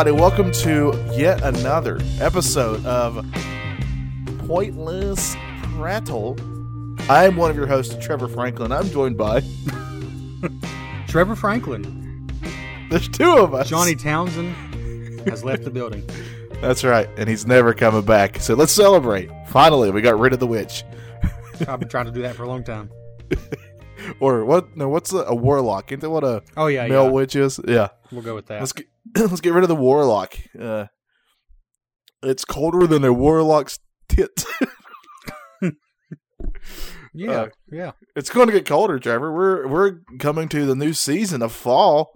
Welcome to yet another episode of Pointless Prattle. I am one of your hosts, Trevor Franklin. I'm joined by... Trevor Franklin. There's two of us. Johnny Townsend has left the building. That's right, and he's never coming back. So let's celebrate. Finally, we got rid of the witch. I've been trying to do that for a long time. Or what? No, what's a warlock? Isn't that what a male witch is? Yeah. We'll go with that. Let's get rid of the warlock. It's colder than a warlock's tit. Yeah. It's going to get colder, Trevor. We're coming to the new season of fall,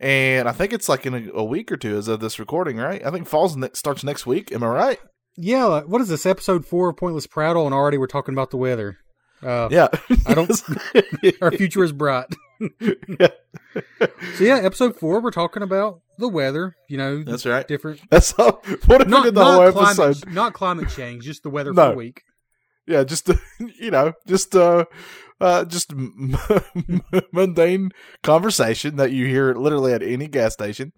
and I think it's like in a week or two as of this recording, right? I think fall starts next week. Am I right? Yeah. What is this, episode 4 of Pointless Prattle, and already we're talking about the weather? Yeah. I don't. Our future is bright. Yeah. So yeah, episode 4, we're talking about the weather. You know, that's right. Different. That's all. What if we did the whole episode? Not climate change, just the weather for a week. Yeah, just mundane conversation that you hear literally at any gas station.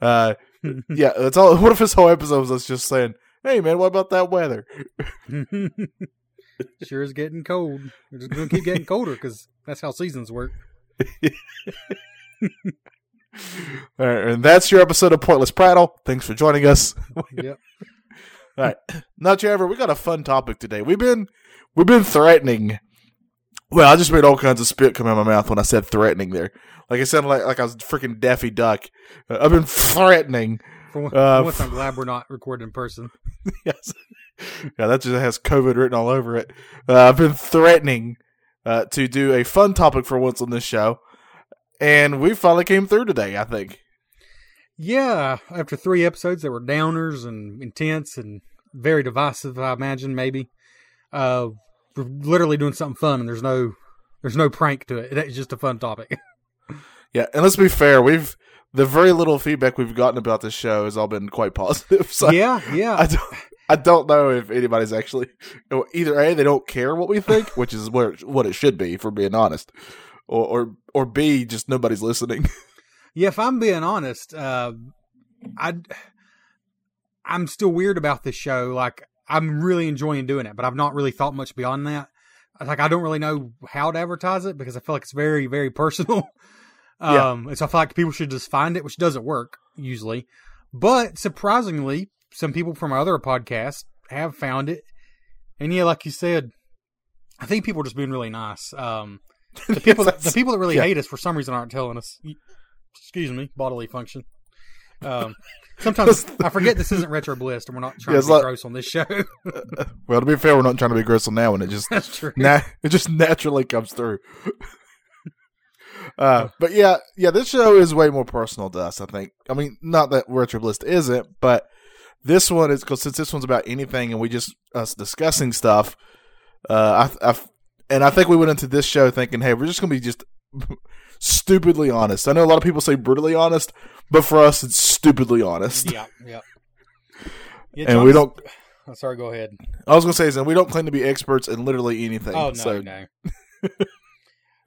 Yeah, that's all. What if this whole episode was us just saying, "Hey, man, what about that weather?" Sure is getting cold. We're just going to keep getting colder because that's how seasons work. All right, and that's your episode of Pointless Prattle. Thanks for joining us. Yep. All right, now Trevor, we got a fun topic today. We've been threatening. Well, I just made all kinds of spit come out of my mouth when I said threatening there. Like it sounded like I was freaking Daffy Duck. I've been threatening. For once, I'm glad we're not recording in person. Yes. Yeah, that just has COVID written all over it. I've been threatening to do a fun topic for once on this show, and we finally came through today, I think. Yeah, after 3 episodes that were downers and intense and very divisive, I imagine, maybe. We're literally doing something fun, and there's no prank to it. It's just a fun topic. Yeah, and let's be fair, the very little feedback we've gotten about this show has all been quite positive. So yeah. I don't know if anybody's actually either A, they don't care what we think, which is what it should be, for being honest, or B, just nobody's listening. Yeah, if I'm being honest, I'm still weird about this show. Like I'm really enjoying doing it, but I've not really thought much beyond that. Like I don't really know how to advertise it because I feel like it's very, very personal. And so I feel like people should just find it, which doesn't work usually, but surprisingly, some people from our other podcasts have found it. And yeah, like you said, I think people are just being really nice. The people that really hate us for some reason aren't telling us. Excuse me, bodily function. Sometimes I forget this isn't RetroBliss, and we're not trying to be gross on this show. Well, to be fair, we're not trying to be gross on that one. It just naturally comes through. But yeah, this show is way more personal to us, I think. I mean, not that RetroBliss isn't, but this one is, because since this one's about anything and we just us discussing stuff, and I think we went into this show thinking, hey, we're just going to be just stupidly honest. I know a lot of people say brutally honest, but for us, it's stupidly honest. Yeah. And we don't... Oh, sorry, go ahead. I was going to say, we don't claim to be experts in literally anything. Oh, no, so. No.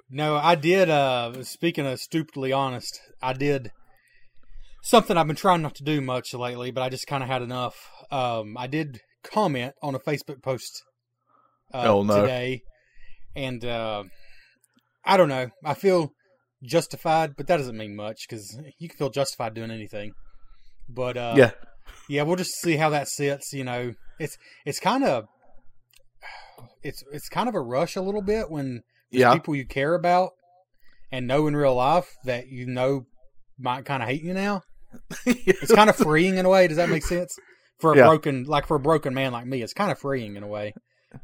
No, I did, speaking of stupidly honest, I did... something I've been trying not to do much lately, but I just kind of had enough. I did comment on a Facebook post today, and I don't know. I feel justified, but that doesn't mean much because you can feel justified doing anything. But yeah, we'll just see how that sits. You know, it's kind of a rush a little bit when there's people you care about and know in real life that you know might kind of hate you now. It's kind of freeing in a way. Does that make sense? For a broken man like me, it's kind of freeing in a way.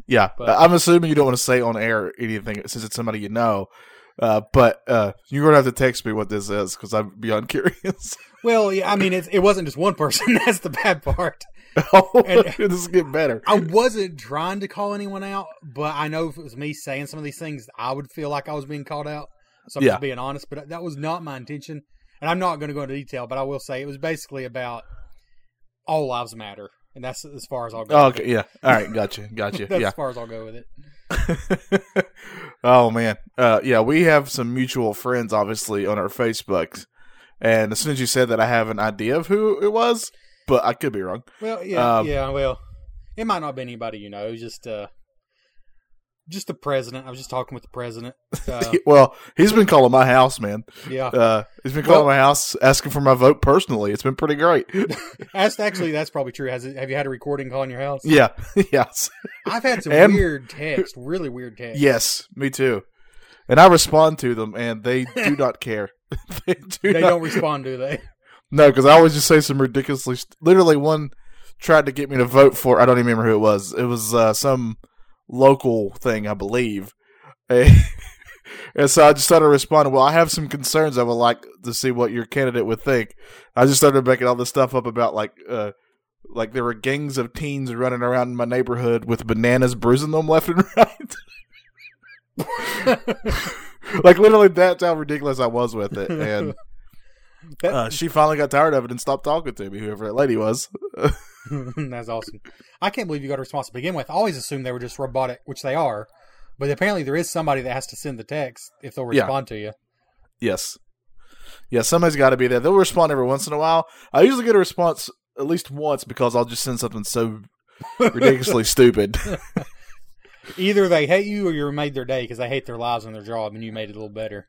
Yeah. But, I'm assuming you don't want to say on air anything since it's somebody you know. But you're going to have to text me what this is because I'm beyond curious. Well, yeah, I mean, it wasn't just one person. That's the bad part. Oh, and this is getting better. I wasn't trying to call anyone out, but I know if it was me saying some of these things, I would feel like I was being called out. So I'm just being honest, but that was not my intention. And I'm not going to go into detail, but I will say it was basically about all lives matter. And that's as far as I'll go. Okay, yeah. All right, gotcha. That's as far as I'll go with it. Oh, man. Yeah, we have some mutual friends, obviously, on our Facebooks. And as soon as you said that, I have an idea of who it was, but I could be wrong. Well, yeah, well, it might not be anybody you know, just the president. I was just talking with the president. Well, he's been calling my house, man. Yeah. He's been calling my house, asking for my vote personally. It's been pretty great. Actually, that's probably true. Have you had a recording calling your house? Yeah. Yes. I've had some really weird text. Yes, me too. And I respond to them, and they do not care. They don't respond, do they? No, because I always just say some ridiculously... Literally, one tried to get me to vote for... I don't even remember who it was. It was some... local thing, I believe. And so I just started responding, well, I have some concerns. I would like to see what your candidate would think. I just started making all this stuff up about like there were gangs of teens running around in my neighborhood with bananas bruising them left and right. Like literally that's how ridiculous I was with it. And she finally got tired of it and stopped talking to me, whoever that lady was. That's awesome. I can't believe you got a response to begin with. I always assumed they were just robotic, which they are, but apparently there is somebody that has to send the text if they'll respond to you. Yes. Yeah, somebody's got to be there. They'll respond every once in a while. I usually get a response at least once because I'll just send something so ridiculously stupid. Either they hate you or you made their day because they hate their lives and their job and you made it a little better.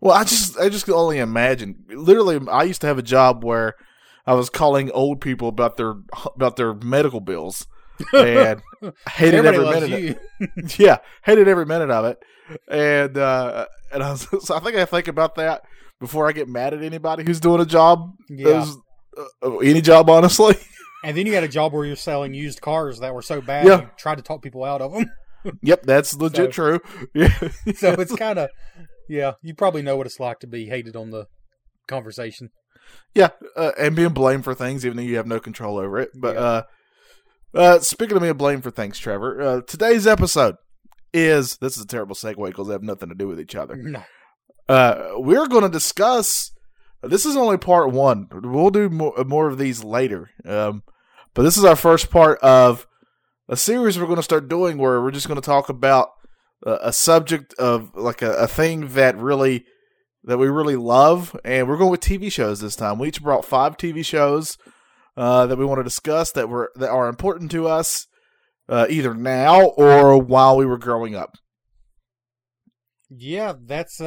Well, I just could only imagine. Literally, I used to have a job where I was calling old people about their medical bills, and hated every minute. Yeah, hated every minute of it. And I was, so I think about that before I get mad at anybody who's doing a job, any job, honestly. And then you had a job where you're selling used cars that were so bad, you tried to talk people out of them. Yep, that's legit true. Yeah. So it's kind of. Yeah, you probably know what it's like to be hated on the conversation. Yeah, and being blamed for things, even though you have no control over it. But speaking of being blamed for things, Trevor, today's episode is... This is a terrible segue because they have nothing to do with each other. No. We're going to discuss... This is only part one. We'll do more of these later. But this is our first part of a series we're going to start doing where we're just going to talk about a subject of like a thing that we really love, and we're going with TV shows this time. We each brought 5 TV shows that we want to discuss that are important to us, either now or while we were growing up. Yeah, that's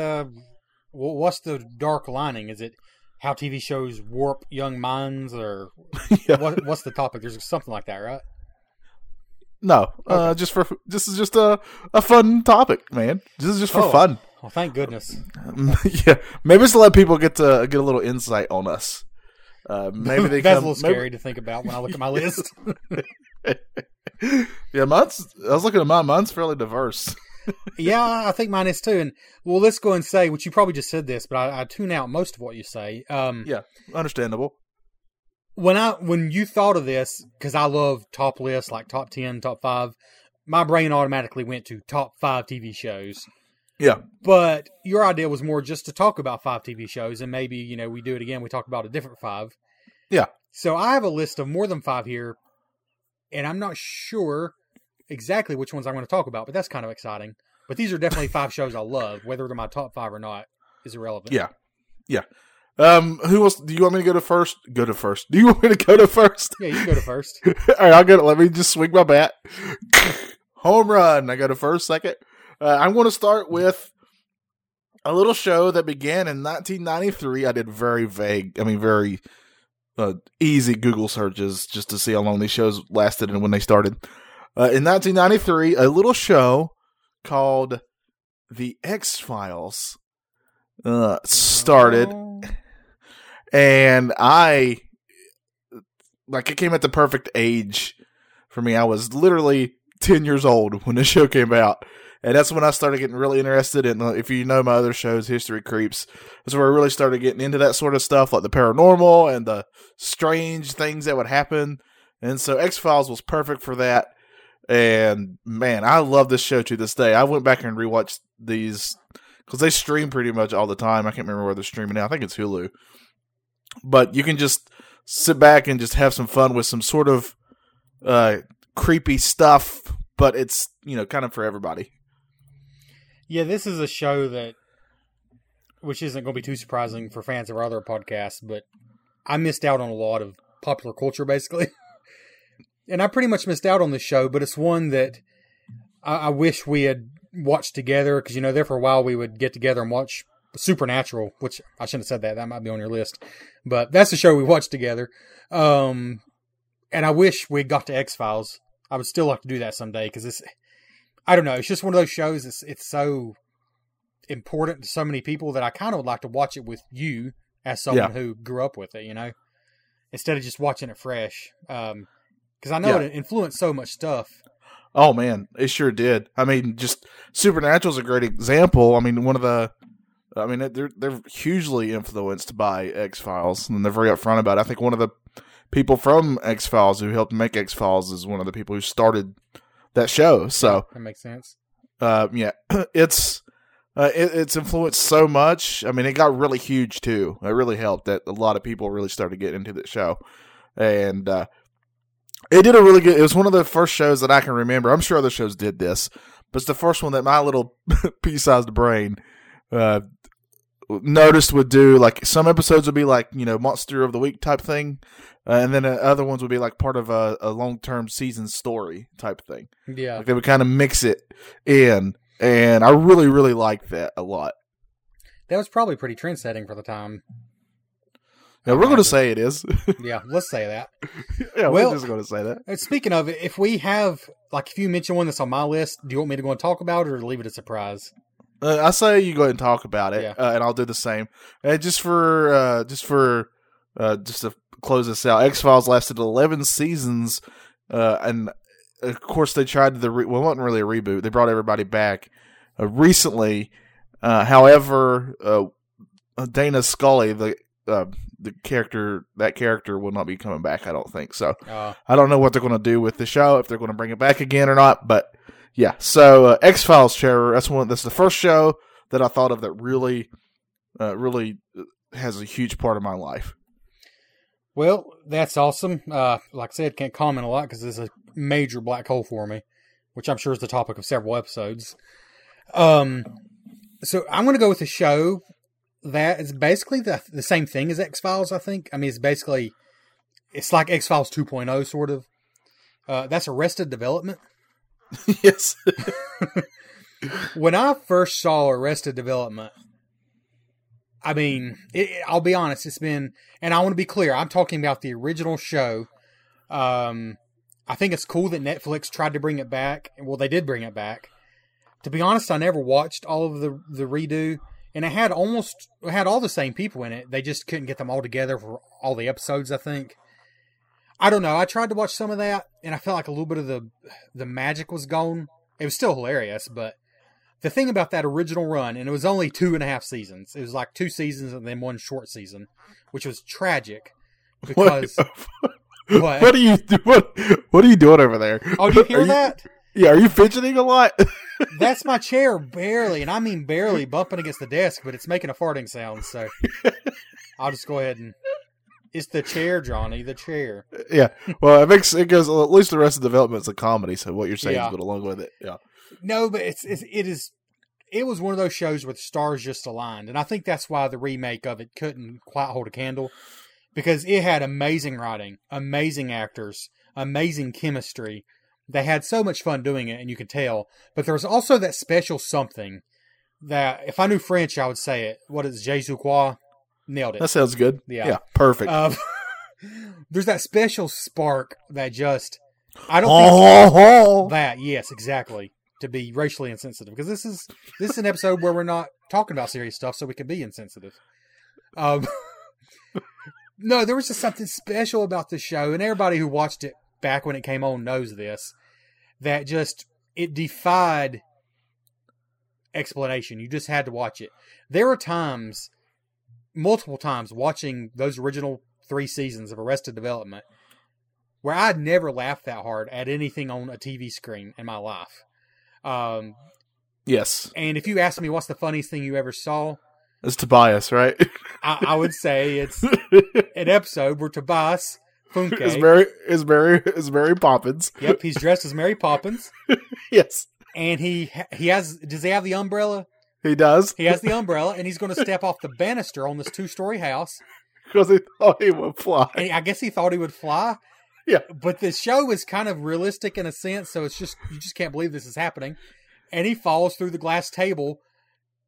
what's the dark lining? Is it how TV shows warp young minds, or what's the topic? There's something like that, right? No, okay. This is just a fun topic, man. This is just for fun. Well, thank goodness. Yeah, maybe it's to let people get a little insight on us. Maybe they that's a little scary to think about when I look at my list. Yeah, I was looking at mine's fairly diverse. Yeah, I think mine is too. And well, let's go and say, which you probably just said this, but I tune out most of what you say. Yeah, understandable. When you thought of this, because I love top lists like top 10, top 5, my brain automatically went to top 5 TV shows. Yeah. But your idea was more just to talk about 5 TV shows, and maybe, we do it again, we talk about a different 5. Yeah. So I have a list of more than 5 here, and I'm not sure exactly which ones I'm going to talk about, but that's kind of exciting. But these are definitely 5 shows I love, whether they're my top 5 or not is irrelevant. Yeah. Yeah. Who else? Do you want me to go to first? Do you want me to go to first? Yeah, you can go to first. All right, I'll go to, let me just swing my bat. Home run. I go to first, second. I'm going to start with a little show that began in 1993. I did very easy Google searches just to see how long these shows lasted and when they started. In 1993, a little show called The X-Files started. And it came at the perfect age for me. I was literally 10 years old when the show came out, And that's when I started getting really interested in, if you know my other shows, History Creeps, that's where I really started getting into that sort of stuff, like the paranormal and the strange things that would happen. And so X-Files was perfect for that. And man, I love this show to this day. I went back and rewatched these because they stream pretty much all the time. I can't remember where they're streaming now. I think it's Hulu. But you can just sit back and just have some fun with some sort of creepy stuff, but it's, you know, kind of for everybody. Yeah, this is a show that, which isn't going to be too surprising for fans of our other podcasts, but I missed out on a lot of popular culture, basically. And I pretty much missed out on this show, but it's one that I wish we had watched together, because, you know, there for a while we would get together and watch Supernatural, which I shouldn't have said that. That might be on your list. But that's the show we watched together. And I wish we got to X-Files. I would still like to do that someday, because it's, I don't know, it's just one of those shows. It's so important to so many people that I kind of would like to watch it with you as someone who grew up with it, you know, instead of just watching it fresh. Because I know it influenced so much stuff. Oh, man, it sure did. I mean, just Supernatural's a great example. I mean, they're hugely influenced by X-Files, and they're very upfront about it. I think one of the people from X-Files who helped make X-Files is one of the people who started that show. So that makes sense. It's influenced so much. I mean, it got really huge, too. It really helped that a lot of people really started getting into the show. And it did a really good... It was one of the first shows that I can remember. I'm sure other shows did this, but it's the first one that my little pea-sized brain noticed would do. Like, some episodes would be like, you know, Monster of the Week type thing, and then other ones would be like part of a long-term season story type thing. Yeah. Like, they would kind of mix it in, and I really, really liked that a lot. That was probably pretty trendsetting for the time. Now, we're going to say it is. Yeah, let's say that. Yeah, we're just going to say that. Speaking of, if we have, like, if you mention one that's on my list, do you want me to go and talk about it or leave it a surprise? I say you go ahead and talk about it, and I'll do the same. And just to close this out, X-Files lasted 11 seasons, and of course they tried it wasn't really a reboot. They brought everybody back recently. However, Dana Scully, that character will not be coming back, I don't think. So I don't know what they're going to do with the show, if they're going to bring it back again or not, but yeah. So X-Files, Trevor, that's the first show that I thought of that really, really has a huge part of my life. Well, that's awesome. Like I said, can't comment a lot because this is a major black hole for me, which I'm sure is the topic of several episodes. So I'm going to go with a show that is basically the same thing as X-Files, I think. I mean, it's like X-Files 2.0, sort of. That's Arrested Development. Yes. When I first saw Arrested Development, I mean, I'll be honest, it's been, and I want to be clear, I'm talking about the original show. I think it's cool that Netflix tried to bring it back. Well, they did bring it back. To be honest, I never watched all of the redo. And it had all the same people in it. They just couldn't get them all together for all the episodes, I think. I don't know. I tried to watch some of that, and I felt like a little bit of the magic was gone. It was still hilarious, but the thing about that original run, and it was only 2.5 seasons. It was like 2 seasons and then 1 short season, which was tragic. Because what are you doing over there? Oh, do you hear that? Yeah, are you fidgeting a lot? That's my chair, barely, and I mean barely, bumping against the desk, but it's making a farting sound, so I'll just go ahead and... It's the chair, Johnny, the chair. Yeah, well, it goes, at least the rest of the development's a comedy, so what you're saying is going along with it, yeah. No, but it was one of those shows where the stars just aligned, and I think that's why the remake of it couldn't quite hold a candle, because it had amazing writing, amazing actors, amazing chemistry. They had so much fun doing it, and you could tell. But there was also that special something that, if I knew French, I would say it. What is Jésus quoi? Nailed it. That sounds good. Yeah perfect. There's that special spark that just... I don't think that. Yes, exactly. To be racially insensitive. Because this is an episode where we're not talking about serious stuff, so we can be insensitive. No, there was just something special about this show, and everybody who watched it back when it came on knows this, that just, it defied explanation. You just had to watch it. There were times, multiple times, watching those original 3 seasons of Arrested Development where I'd never laughed that hard at anything on a TV screen in my life. Yes. And if you ask me what's the funniest thing you ever saw, it's Tobias, right? I would say it's an episode where Tobias Funke is Mary Poppins. Yep, he's dressed as Mary Poppins. Yes. And he has, does he have the umbrella? He does. He has the umbrella, and he's going to step off the banister on this 2-story house. Because he thought he would fly. And I guess he thought he would fly. Yeah. But the show is kind of realistic in a sense, so it's just, you just can't believe this is happening. And he falls through the glass table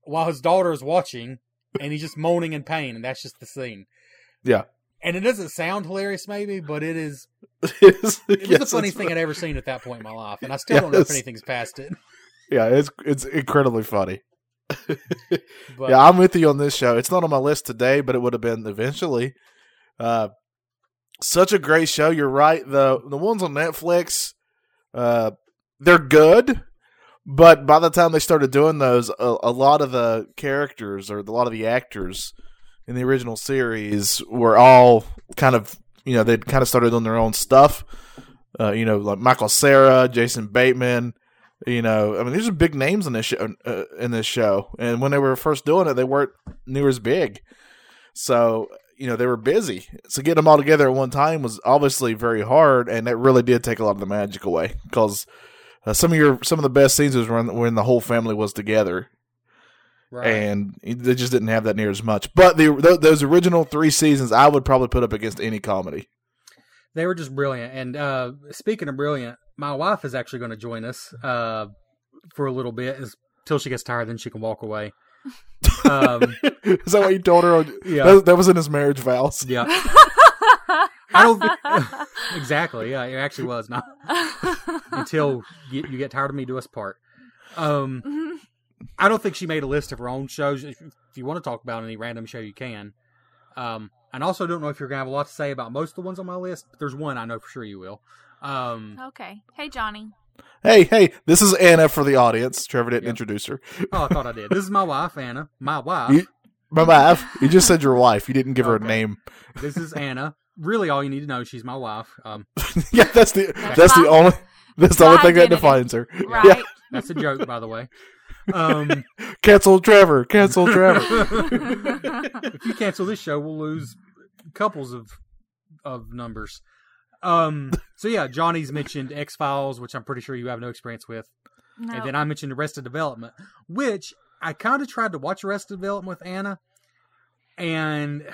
while his daughter is watching, and he's just moaning in pain, and that's just the scene. Yeah. And it doesn't sound hilarious, maybe, but it is. It was the funniest thing I'd ever seen at that point in my life, and I still don't know if anything's past it. Yeah, it's incredibly funny. But, yeah, I'm with you on this show. It's not on my list today, but it would have been eventually. Such a great show. You're right. The ones on Netflix, they're good, but by the time they started doing those, a lot of the characters or a lot of the actors in the original series were all kind of, you know, they'd kind of started on their own stuff. You know, like Michael Cera, Jason Bateman, you know, I mean, these are big names in this show, And when they were first doing it, they weren't near as big. So, you know, they were busy. So getting them all together at one time was obviously very hard. And that really did take a lot of the magic away, because some of the best scenes was when the whole family was together. Right. And they just didn't have that near as much. But those original 3 seasons, I would probably put up against any comedy. They were just brilliant. And speaking of brilliant, my wife is actually going to join us for a little bit until she gets tired, then she can walk away. Is that what you told her? Yeah. That was in his marriage vows. Yeah. Exactly. Yeah, it actually was not. Until you get tired of me, do us part. Mm-hmm. I don't think she made a list of her own shows. If you want to talk about any random show, you can. And also don't know if you're going to have a lot to say about most of the ones on my list, but there's one I know for sure you will. Okay. Hey, Johnny. Hey. This is Anna for the audience. Trevor didn't introduce her. Oh, I thought I did. This is my wife, Anna. My wife. My wife? You just said your wife. You didn't give her a name. This is Anna. Really, all you need to know is she's my wife. Yeah, that's the only thing that defines her. Right. Yeah. That's a joke, by the way. Cancel Trevor. If you cancel this show, we'll lose couples of numbers. So yeah, Johnny's mentioned X-Files, which I'm pretty sure you have no experience with. No. And then I mentioned Arrested Development, which I kind of tried to watch Arrested Development with Anna. And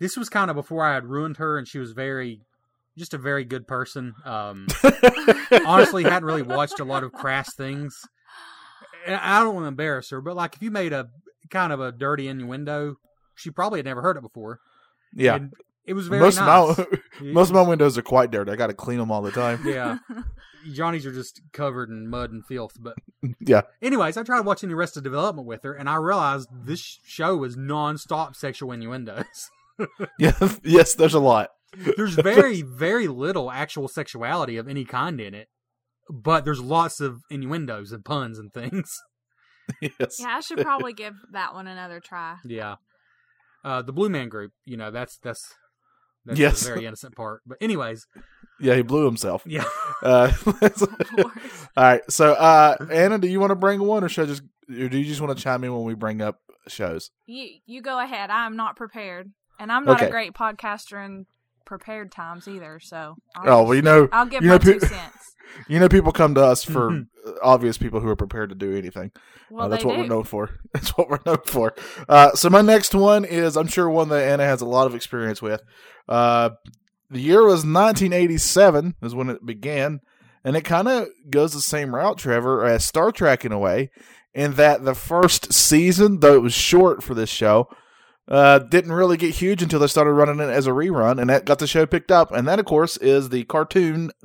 this was kind of before I had ruined her, and she was just a very good person. Honestly, hadn't really watched a lot of crass things. And I don't want to embarrass her, but like if you made a kind of a dirty innuendo, she probably had never heard it before. Yeah. And it was very nice. Most of my windows are quite dirty. I got to clean them all the time. Yeah. Johnny's are just covered in mud and filth. But yeah. Anyways, I tried watching the Arrested Development with her, and I realized this show is nonstop sexual innuendos. Yes, there's a lot. There's very, very little actual sexuality of any kind in it. But there's lots of innuendos and puns and things. Yes. Yeah, I should probably give that one another try. Yeah. The Blue Man Group, you know, that's the very innocent part. But anyways. Yeah, he blew himself. Yeah. All right. So, Anna, do you want to bring one, or do you just want to chime in when we bring up shows? You go ahead. I'm not prepared. And I'm not a great podcaster in prepared times either, so I'll give my 2 cents. You know, people come to us for obvious people who are prepared to do anything. Well, that's what we're known for. So my next one is, I'm sure, one that Anna has a lot of experience with. The year was 1987 is when it began, and it kind of goes the same route, Trevor, as Star Trek in a way, in that the first season, though it was short for this show, didn't really get huge until they started running it as a rerun, and that got the show picked up. And that, of course, is the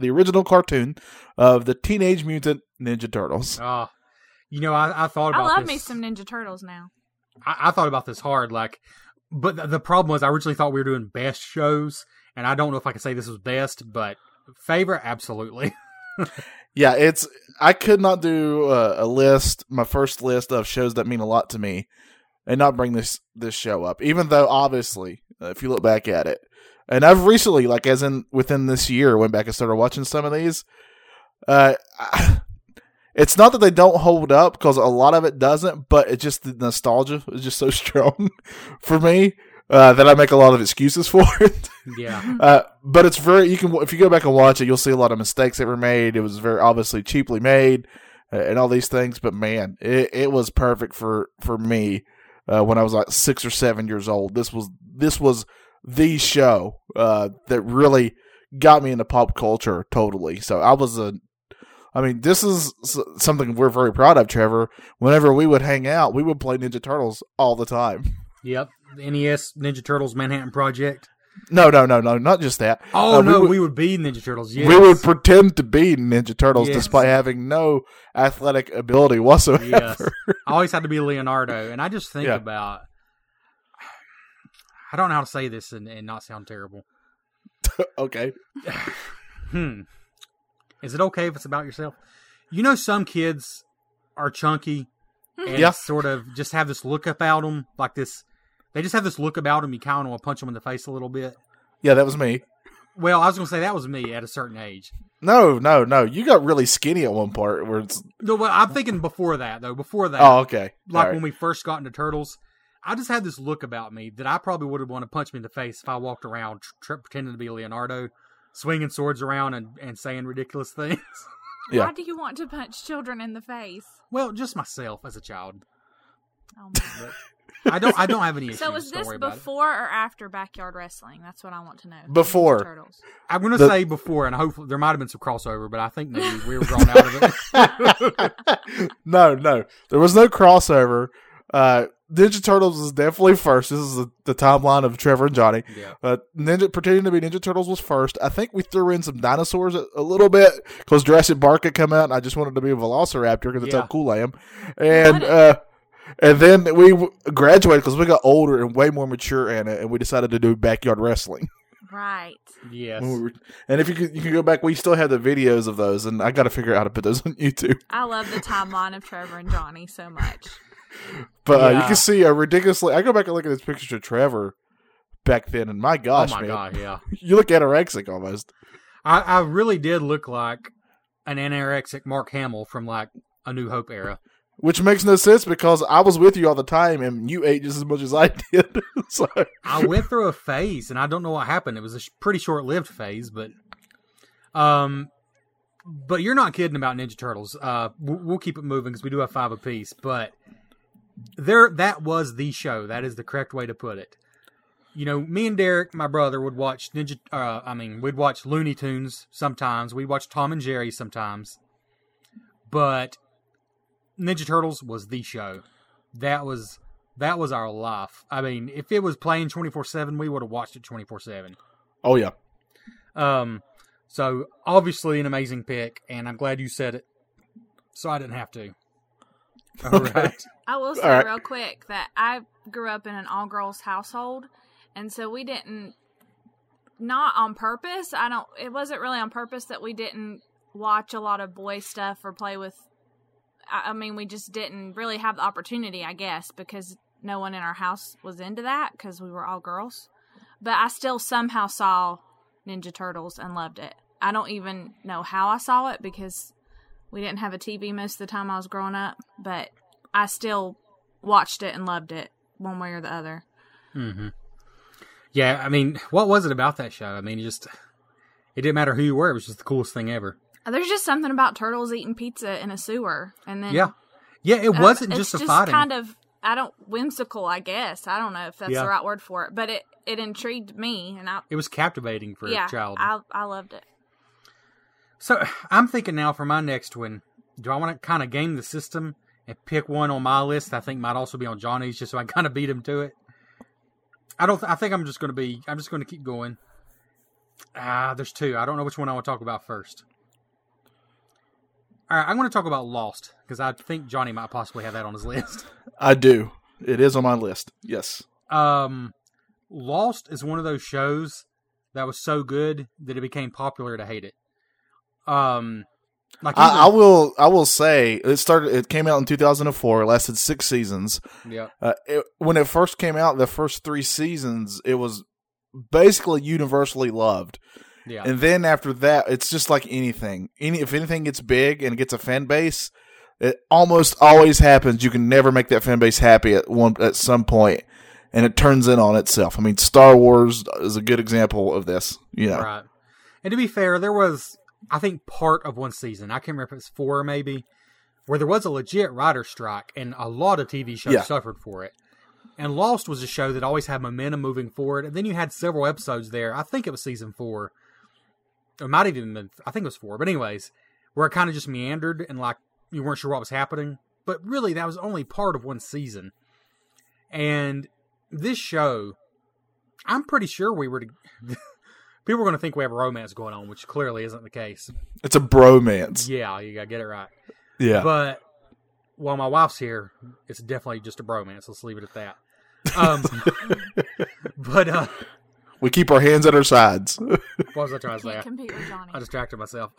original cartoon of the Teenage Mutant Ninja Turtles. You know, I thought about this. I love me some Ninja Turtles now. I thought about this hard, but the problem was I originally thought we were doing best shows, and I don't know if I can say this was best, but favorite, absolutely. Yeah, it's. I could not do a list, my first list of shows that mean a lot to me, and not bring this show up. Even though, obviously, if you look back at it, and I've recently, like as in within this year, went back and started watching some of these. It's not that they don't hold up, because a lot of it doesn't, but it's just the nostalgia is just so strong for me that I make a lot of excuses for it. Yeah. But it's very, if you go back and watch it, you'll see a lot of mistakes that were made. It was very obviously cheaply made and all these things, but man, it was perfect for me when I was like 6 or 7 years old. This was the show that really got me into pop culture totally. So this is something we're very proud of, Trevor. Whenever we would hang out, we would play Ninja Turtles all the time. Yep. NES, Ninja Turtles, Manhattan Project. No, not just that. Oh, we would be Ninja Turtles, yes. We would pretend to be Ninja Turtles, yes, despite having no athletic ability whatsoever. Yes. I always had to be Leonardo, and I just think about... I don't know how to say this and not sound terrible. Okay. Is it okay if it's about yourself? You know, some kids are chunky and sort of just have this look about them, like this. They just have this look about them. You kind of want to punch them in the face a little bit. Yeah, that was me. Well, I was going to say that was me at a certain age. No. You got really skinny at one part. No, well, I'm thinking before that, though. Before that. Oh, okay. Like when we first got into Turtles, I just had this look about me that I probably would have wanted to punch me in the face if I walked around pretending to be Leonardo, swinging swords around and saying ridiculous things. Yeah. Why do you want to punch children in the face? Well, just myself as a child. Oh my God. I don't have any issues. So is this before or after Backyard Wrestling? That's what I want to know. Before. I'm going to say before, and hopefully there might have been some crossover, but I think maybe we were drawn out of it. No. There was no crossover. Ninja Turtles was definitely first. This is the timeline of Trevor and Johnny. Yeah. Pretending to be Ninja Turtles was first. I think we threw in some dinosaurs a little bit because Jurassic Park had come out, and I just wanted to be a Velociraptor because that's how cool I am. And then we graduated because we got older and way more mature, Anna, and we decided to do Backyard Wrestling. Right. Yes. And if you can go back, we still have the videos of those, and I got to figure out how to put those on YouTube. I love the timeline of Trevor and Johnny so much. But you can see a ridiculously... I go back and look at this picture of Trevor back then, and my gosh, man. You look anorexic almost. I really did look like an anorexic Mark Hamill from like A New Hope era. Which makes no sense because I was with you all the time, and you ate just as much as I did. So. I went through a phase, and I don't know what happened. It was a pretty short-lived phase, but you're not kidding about Ninja Turtles. We'll keep it moving because we do have five apiece, but... that was the show. That is the correct way to put it. You know, me and Derek, my brother, would watch we'd watch Looney Tunes sometimes. We'd watch Tom and Jerry sometimes. But Ninja Turtles was the show. That was our life. I mean, if it was playing 24/7, we would have watched it 24/7. Oh yeah. So obviously an amazing pick, and I'm glad you said it, so I didn't have to. All right. I will say real quick that I grew up in an all-girls household, and so we didn't, not on purpose, it wasn't really on purpose that we didn't watch a lot of boy stuff or play with, we just didn't really have the opportunity, I guess, because no one in our house was into that, because we were all girls. But I still somehow saw Ninja Turtles and loved it. I don't even know how I saw it, because... we didn't have a TV most of the time I was growing up, but I still watched it and loved it one way or the other. Mm-hmm. Yeah, what was it about that show? It didn't matter who you were. It was just the coolest thing ever. There's just something about turtles eating pizza in a sewer. And then Yeah, it wasn't just a fighting. It's just kind of, whimsical, I guess. I don't know if that's the right word for it, but it intrigued me. And it was captivating for a child. I loved it. So, I'm thinking now for my next one, do I want to kind of game the system and pick one on my list that I think might also be on Johnny's, just so I kind of beat him to it? I think I'm just going to keep going. There's two. I don't know which one I want to talk about first. All right, I'm going to talk about Lost, because I think Johnny might possibly have that on his list. I do. It is on my list, yes. Lost is one of those shows that was so good that it became popular to hate it. Like I will say it started. It came out in 2004. It lasted 6 seasons. Yeah. When it first came out, the first 3 seasons, it was basically universally loved. Yeah. And then after that, it's just like anything. If anything gets big and gets a fan base, it almost always happens. You can never make that fan base happy at some point, and it turns in on itself. I mean, Star Wars is a good example of this. You know. Right. And to be fair, there was, I think, part of one season, I can't remember if it's 4 maybe, where there was a legit writer strike, and a lot of TV shows suffered for it. And Lost was a show that always had momentum moving forward, and then you had several episodes there. I think it was season 4. It might have even been, I think it was 4, but anyways, where it kind of just meandered, and like, you weren't sure what was happening. But really, that was only part of one season. And this show, I'm pretty sure we were to... People are going to think we have a romance going on, which clearly isn't the case. It's a bromance. Yeah, you got to get it right. Yeah. But while my wife's here, it's definitely just a bromance. Let's leave it at that. But we keep our hands at our sides. What was I trying to say? Can't compete with Johnny. I distracted myself.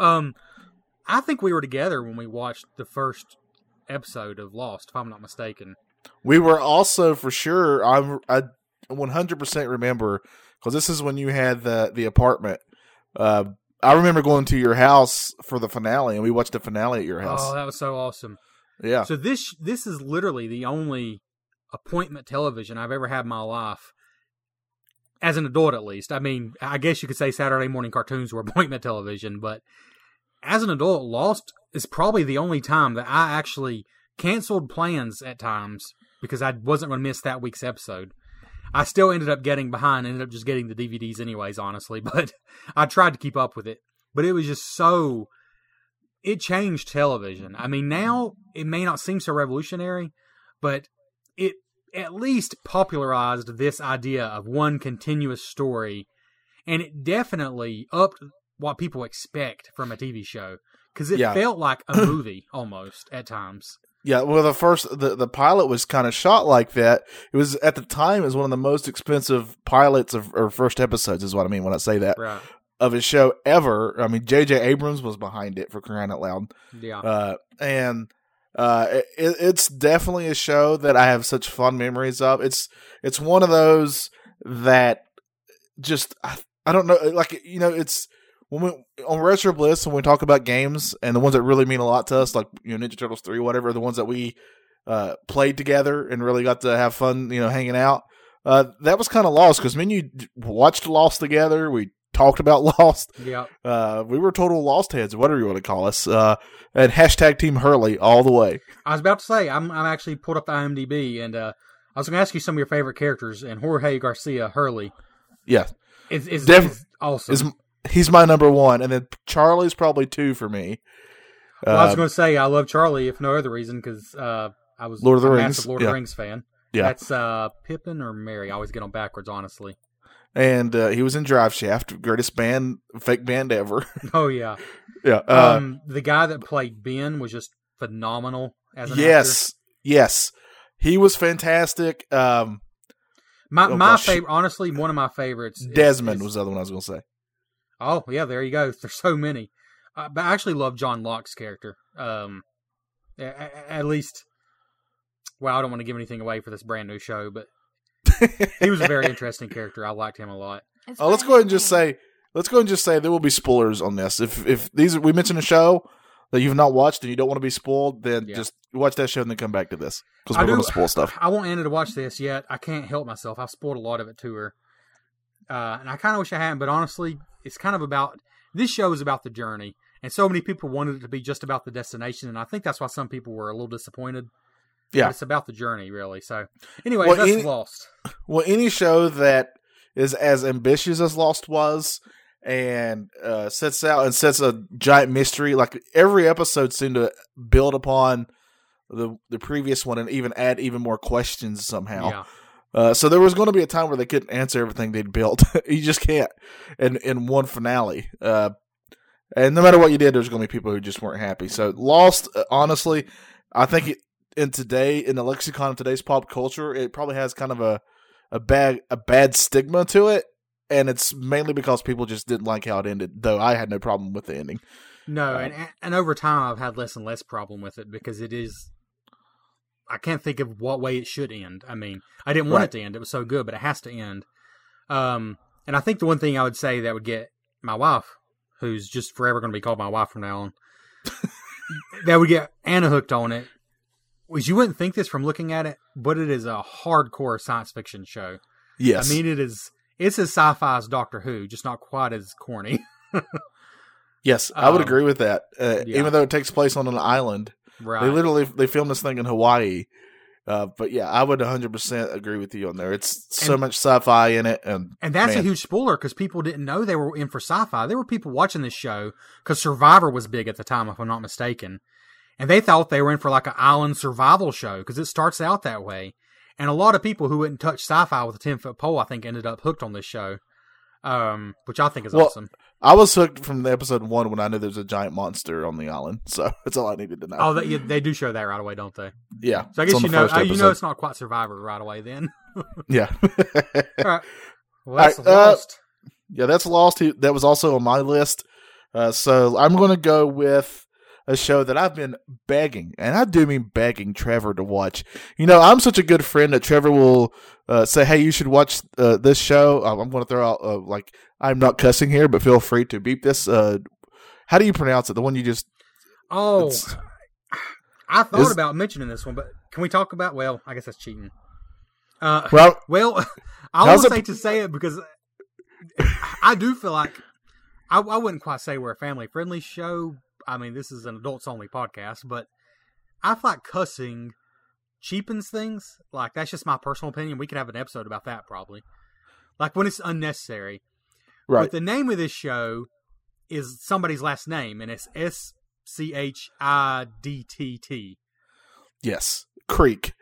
I think we were together when we watched the first episode of Lost, if I'm not mistaken. We were also, for sure, I 100% remember... Because this is when you had the apartment. I remember going to your house for the finale, and we watched the finale at your house. Oh, that was so awesome. Yeah. So this is literally the only appointment television I've ever had in my life, as an adult at least. I mean, I guess you could say Saturday morning cartoons were appointment television, but as an adult, Lost is probably the only time that I actually canceled plans at times because I wasn't going to miss that week's episode. I still ended up getting behind, ended up just getting the DVDs anyways, honestly, but I tried to keep up with it. But it was just so, it changed television. I mean, now it may not seem so revolutionary, but it at least popularized this idea of one continuous story, and it definitely upped what people expect from a TV show, because it felt like a movie almost at times. Yeah, well, the pilot was kind of shot like that. It was, at the time, it was one of the most expensive pilots or first episodes, is what I mean when I say that, right, of a show ever. I mean, J.J. Abrams was behind it, for crying out loud. Yeah. It's definitely a show that I have such fond memories of. It's one of those that just, I don't know, like, you know, it's... When we, on RetroBliss, when we talk about games and the ones that really mean a lot to us, like, you know, Ninja Turtles 3, whatever, the ones that we played together and really got to have fun, you know, hanging out, that was kind of Lost, because me and you watched Lost together. We talked about Lost. Yeah. We were total Lost heads, whatever you want to call us, and hashtag Team Hurley all the way. I was about to say, I'm actually pulled up the IMDb, and I was going to ask you some of your favorite characters, and Jorge Garcia Hurley. Yeah. Is awesome. He's my number 1, and then Charlie's probably 2 for me. Well, I was going to say I love Charlie, if no other reason, because I was Lord of the Rings. Massive Lord of the Rings fan. Yeah, that's Pippin or Merry. I always get them backwards, honestly. And he was in Drive Shaft, greatest band, fake band ever. Oh yeah, yeah. The guy that played Ben was just phenomenal as an actor. Yes, he was fantastic. My favorite, honestly, one of my favorites. Desmond was the other one I was going to say. Oh, yeah, there you go. There's so many. But I actually love John Locke's character. At least, well, I don't want to give anything away for this brand new show, but he was a very interesting character. I liked him a lot. Let's go ahead and just say there will be spoilers on this. If these we mention a show that you've not watched and you don't want to be spoiled, then just watch that show and then come back to this, because we're going to spoil stuff. I want Anna to watch this yet. I can't help myself. I've spoiled a lot of it to her. And I kind of wish I hadn't, but honestly, it's kind of about, this show is about the journey, and so many people wanted it to be just about the destination, and I think that's why some people were a little disappointed. Yeah. But it's about the journey, really. So, anyway, that's Lost. Well, any show that is as ambitious as Lost was, and sets a giant mystery, like every episode seemed to build upon the previous one and even add even more questions somehow. Yeah. So there was going to be a time where they couldn't answer everything they'd built. You just can't in one finale. And no matter what you did, there's going to be people who just weren't happy. So Lost, honestly, I think in the lexicon of today's pop culture, it probably has kind of a bad stigma to it. And it's mainly because people just didn't like how it ended, though I had no problem with the ending. No, and over time I've had less and less problem with it because it is... I can't think of what way it should end. I mean, I didn't want it to end. It was so good, but it has to end. And I think the one thing I would say that would get my wife, who's just forever going to be called my wife from now on, that would get Anna hooked on it, was you wouldn't think this from looking at it, but it is a hardcore science fiction show. Yes. I mean, it is... It's as sci-fi as Doctor Who, just not quite as corny. Yes, I would agree with that. Even though it takes place on an island, right. they filmed this thing in Hawaii. But yeah, I would 100% agree with you on there. It's so much sci-fi in it, and that's a huge spoiler because people didn't know they were in for sci-fi. There were people watching this show because Survivor was big at the time, if I'm not mistaken, and they thought they were in for like an island survival show because it starts out that way. And a lot of people who wouldn't touch sci-fi with a 10-foot pole, I think, ended up hooked on this show, which I think is awesome. I was hooked from the episode 1 when I knew there's a giant monster on the island, so that's all I needed to know. Oh, they do show that right away, don't they? Yeah. So I guess you know it's not quite Survivor right away then. Yeah. All right. Well, that's Lost. That's Lost. That was also on my list. So I'm going to go with a show that I've been begging, and I do mean begging, Trevor to watch. You know, I'm such a good friend that Trevor will say, hey, you should watch this show. I'm going to throw out, I'm not cussing here, but feel free to beep this. How do you pronounce it? The one you just... Oh, I thought about mentioning this one, but can we talk about... Well, I guess that's cheating. Well, I always hate to say it because I do feel like... I wouldn't quite say we're a family-friendly show, I mean, this is an adults-only podcast, but I feel like cussing cheapens things. Like, that's just my personal opinion. We could have an episode about that, probably. Like, when it's unnecessary. Right. But the name of this show is somebody's last name, and it's S-C-H-I-D-T-T. Yes. Creek.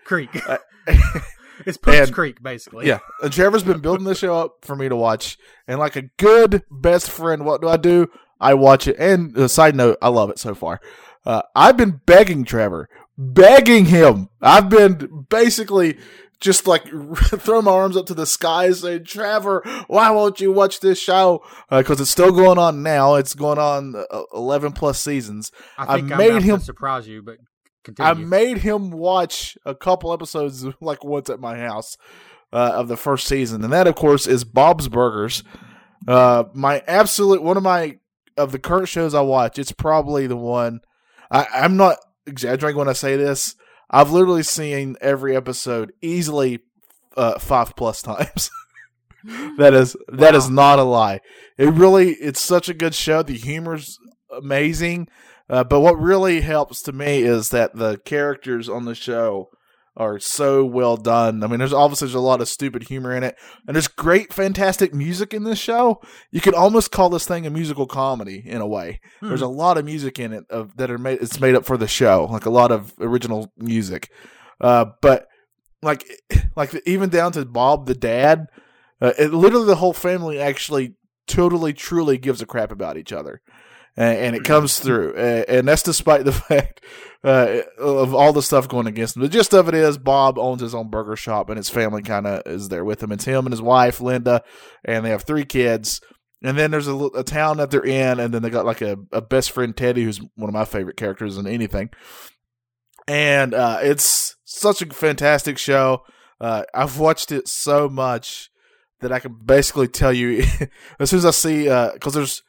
It's Poops Creek, basically. Yeah. And Trevor's been building this show up for me to watch, and like a good best friend, what do? I watch it, and a side note, I love it so far. I've been begging Trevor, begging him. I've been basically just like throwing my arms up to the sky saying, Trevor, why won't you watch this show? Because it's still going on now. It's going on 11 plus seasons. I think I'm about to surprise you, but continue. I made him watch a couple episodes like once at my house of the first season. And that, of course, is Bob's Burgers. Of the current shows I watch, it's probably the one. I'm not exaggerating when I say this. I've literally seen every episode easily 5+ times. That is not a lie. It's such a good show. The humor's amazing. But what really helps to me is that the characters on the show are so well done. I mean, there's obviously a lot of stupid humor in it, and there's great, fantastic music in this show. You could almost call this thing a musical comedy in a way. There's a lot of music in it it's made up for the show, like a lot of original music. But like even down to Bob the dad, literally the whole family actually totally, truly gives a crap about each other. And it comes through, and that's despite the fact of all the stuff going against him. The gist of it is Bob owns his own burger shop, and his family kind of is there with him. It's him and his wife, Linda, and they have 3 kids. And then there's a town that they're in, and then they got like a best friend, Teddy, who's one of my favorite characters in anything. And it's such a fantastic show. I've watched it so much that I can basically tell you as soon as I see, because there's...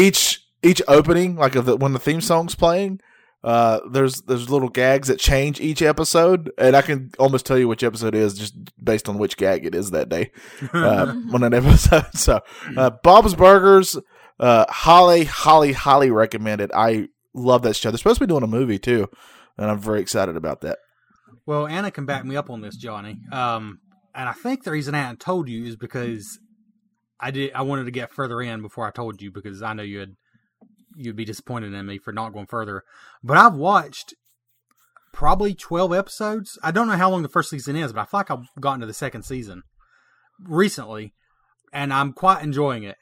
Each opening, like when the theme song's playing, there's little gags that change each episode, and I can almost tell you which episode it is just based on which gag it is that day on an episode. So, Bob's Burgers, highly recommended. I love that show. They're supposed to be doing a movie too, and I'm very excited about that. Well, Anna can back me up on this, Johnny. And I think the reason I hadn't told you is because I wanted to get further in before I told you because I know you'd be disappointed in me for not going further. But I've watched probably 12 episodes. I don't know how long the first season is, but I feel like I've gotten to the second season recently, and I'm quite enjoying it.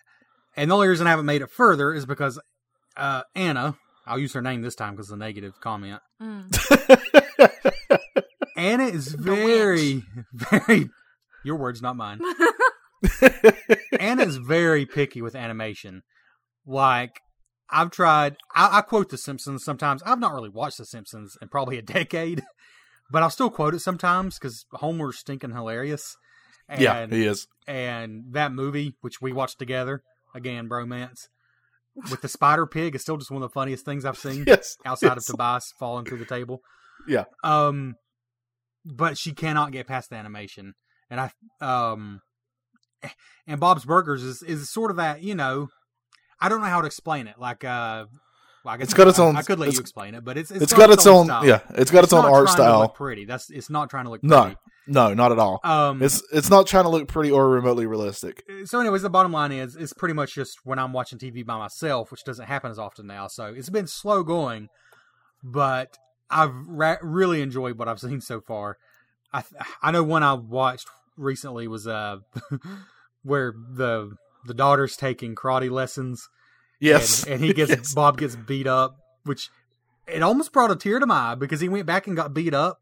And the only reason I haven't made it further is because Anna, I'll use her name this time because it's a negative comment. Anna is very, very... Your words, not mine. Anna's very picky with animation. Like, I've tried, I quote The Simpsons sometimes. I've not really watched The Simpsons in probably a decade, but I'll still quote it sometimes because Homer's stinking hilarious. And, yeah, he is. And that movie, which we watched together, again, bromance, with the spider pig, is still just one of the funniest things I've seen outside of Tobias falling through the table. Yeah. But she cannot get past the animation. And and Bob's Burgers is sort of that, you know, I don't know how to explain it. Like, well, I guess it's got its own. I could let you explain it, but it's got its own. Style. Yeah, it's got its own art style. To look pretty. It's not trying to look pretty. No, not at all. It's not trying to look pretty or remotely realistic. So, anyways, the bottom line is it's pretty much just when I'm watching TV by myself, which doesn't happen as often now. So it's been slow going, but I've really enjoyed what I've seen so far. I know one I watched recently was where the daughter's taking karate lessons. Yes. And Bob gets beat up, which it almost brought a tear to my eye because he went back and got beat up.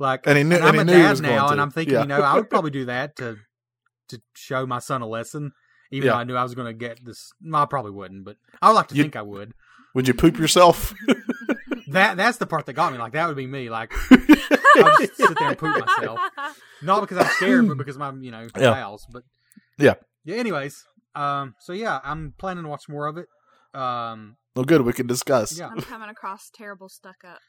Like, and I'm a dad now, and I'm thinking, I would probably do that to show my son a lesson, even though I knew I was going to get this. No, I probably wouldn't, but I would like to think I would. Would you poop yourself? That's the part that got me. Like, that would be me. Like, I'll just sit there and poop myself. Not because I'm scared, but because my, bowels. But yeah. Anyways. So yeah, I'm planning to watch more of it. Well, good. We can discuss. Yeah. I'm coming across terrible stuck up.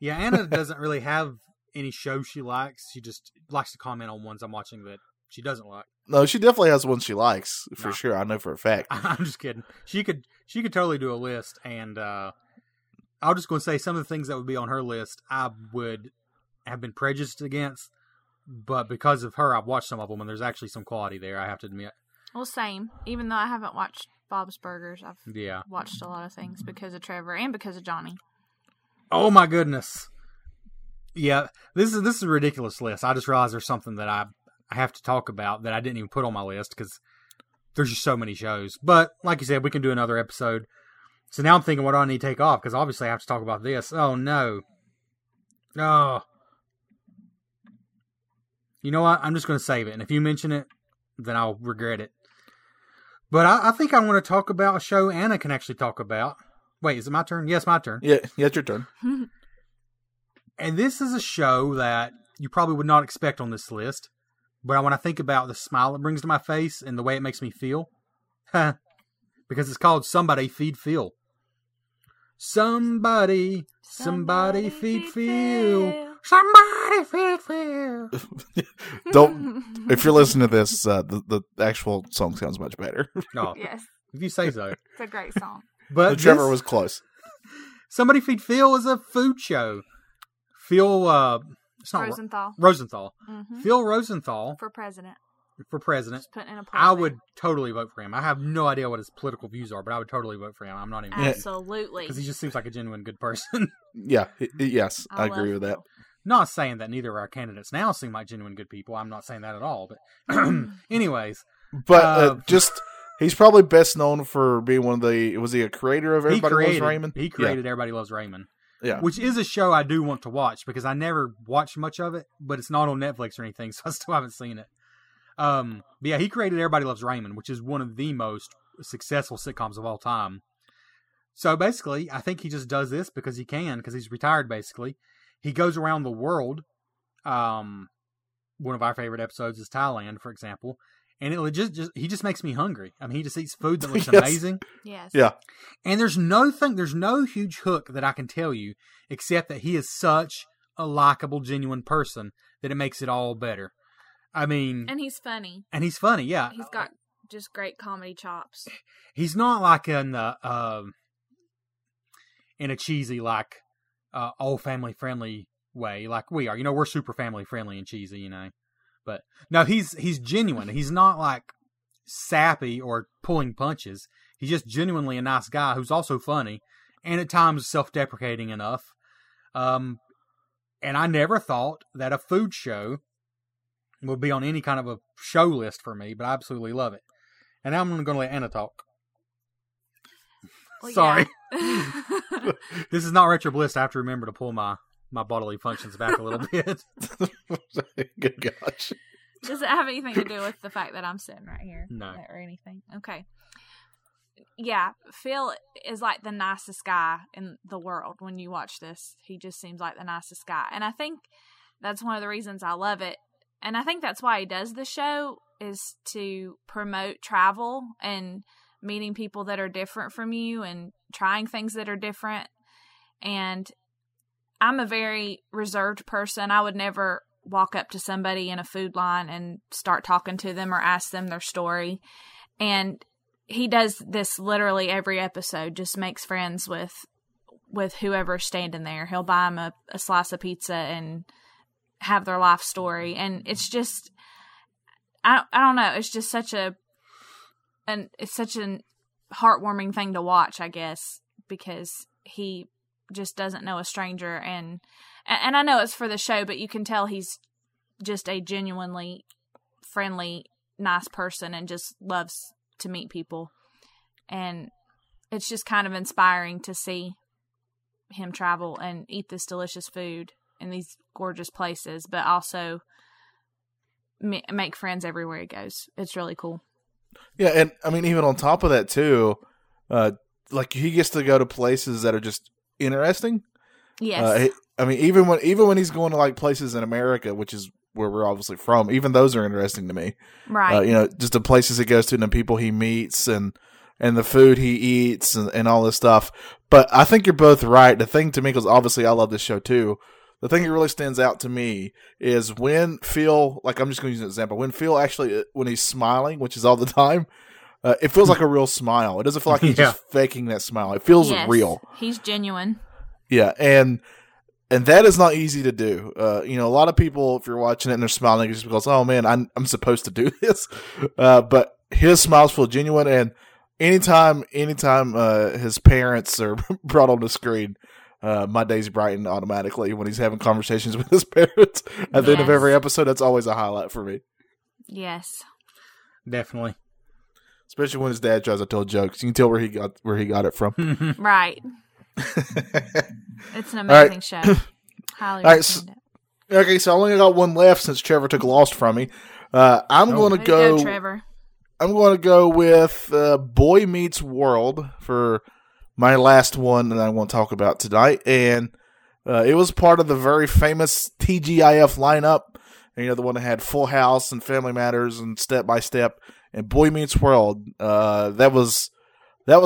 Yeah. Anna doesn't really have any show she likes. She just likes to comment on ones I'm watching that she doesn't like. No, she definitely has ones she likes for sure. I know for a fact. I'm just kidding. She could totally do a list. And, I'll just go and say some of the things that would be on her list, I would have been prejudiced against, but because of her, I've watched some of them and there's actually some quality there. I have to admit. Well, same. Even though I haven't watched Bob's Burgers, I've watched a lot of things because of Trevor and because of Johnny. Oh, my goodness. Yeah, this is a ridiculous list. I just realized there's something that I have to talk about that I didn't even put on my list because there's just so many shows. But like you said, we can do another episode. So now I'm thinking, what do I need to take off? Because obviously I have to talk about this. Oh, no. Oh. You know what? I'm just going to save it. And if you mention it, then I'll regret it. But I think I want to talk about a show Anna can actually talk about. Wait, is it my turn? Yes, my turn. Yeah, it's your turn. And this is a show that you probably would not expect on this list. But when I think about the smile it brings to my face and the way it makes me feel, because it's called Somebody Feed Phil. Somebody feed Phil. Somebody feed Phil. Don't. If you're listening to this, the actual song sounds much better. No, yes. If you say so. It's a great song. But Trevor was close. Somebody Feed Phil is a food show. Phil Rosenthal. Mm-hmm. Phil Rosenthal for president. Just putting in a poll. I would totally vote for him. I have no idea what his political views are, but I would totally vote for him. I'm not even absolutely because he just seems like a genuine good person. Yeah. Yes, I agree with that. Not saying that neither of our candidates now seem like genuine good people. I'm not saying that at all. But anyways. But he's probably best known for being one of the... Was he a creator of Everybody Loves Raymond? He created Everybody Loves Raymond. Yeah. Which is a show I do want to watch because I never watched much of it, but it's not on Netflix or anything, so I still haven't seen it. But yeah, he created Everybody Loves Raymond, which is one of the most successful sitcoms of all time. So basically, I think he just does this because he can, because he's retired basically. He goes around the world. One of our favorite episodes is Thailand, for example. And it just makes me hungry. I mean, he just eats food that looks amazing. Yes. Yeah. And there's no huge hook that I can tell you, except that he is such a likable, genuine person that it makes it all better. I mean... And he's funny. Yeah. He's got just great comedy chops. He's not like in a cheesy, like... all family friendly way, like we are. You know, we're super family friendly and cheesy, you know. But no, he's genuine. He's not like sappy or pulling punches. He's just genuinely a nice guy who's also funny and at times self-deprecating enough. And I never thought that a food show would be on any kind of a show list for me, but I absolutely love it. And now I'm going to let Anna talk. Well, sorry. Yeah. This is not RetroBliss. I have to remember to pull my bodily functions back a little bit. Good gosh. Does it have anything to do with the fact that I'm sitting right here? No. Or anything? Okay. Yeah, Phil is like the nicest guy in the world. When you watch this, he just seems like the nicest guy. And I think that's one of the reasons I love it. And I think that's why he does the show, is to promote travel and meeting people that are different from you and trying things that are different. And I'm a very reserved person. I would never walk up to somebody in a food line and start talking to them or ask them their story. And he does this literally every episode, just makes friends with whoever's standing there. He'll buy them a slice of pizza and have their life story. And it's just, I don't know. It's just such a heartwarming thing to watch, I guess, because he just doesn't know a stranger. And I know it's for the show, but you can tell he's just a genuinely friendly, nice person and just loves to meet people. And it's just kind of inspiring to see him travel and eat this delicious food in these gorgeous places, but also make friends everywhere he goes. It's really cool. Yeah, and I mean, even on top of that too, like he gets to go to places that are just interesting. Yes. I mean, even when he's going to like places in America, which is where we're obviously from, even those are interesting to me. Right. You know, just the places he goes to and the people he meets and the food he eats and all this stuff. But I think you're both right. The thing to me, because obviously I love this show too, the thing that really stands out to me is when Phil, like I'm just going to use an example, when Phil actually, when he's smiling, which is all the time, it feels like a real smile. It doesn't feel like he's just faking that smile. It feels real. He's genuine. Yeah, and that is not easy to do. You know, a lot of people, if you're watching it and they're smiling, it's just because, oh man, I'm supposed to do this. But his smiles feel genuine, and anytime his parents are brought on the screen, my day's brightened automatically when he's having conversations with his parents at the end of every episode. That's always a highlight for me. Yes, definitely. Especially when his dad tries to tell jokes, you can tell where he got it from. Right. It's an amazing show. Highly recommend it. Okay, so I only got one left since Trevor took Lost from me. I'm going to go with Boy Meets World for my last one that I want to talk about tonight, and it was part of the very famous TGIF lineup, and, you know, the one that had Full House and Family Matters and Step by Step and Boy Meets World. That was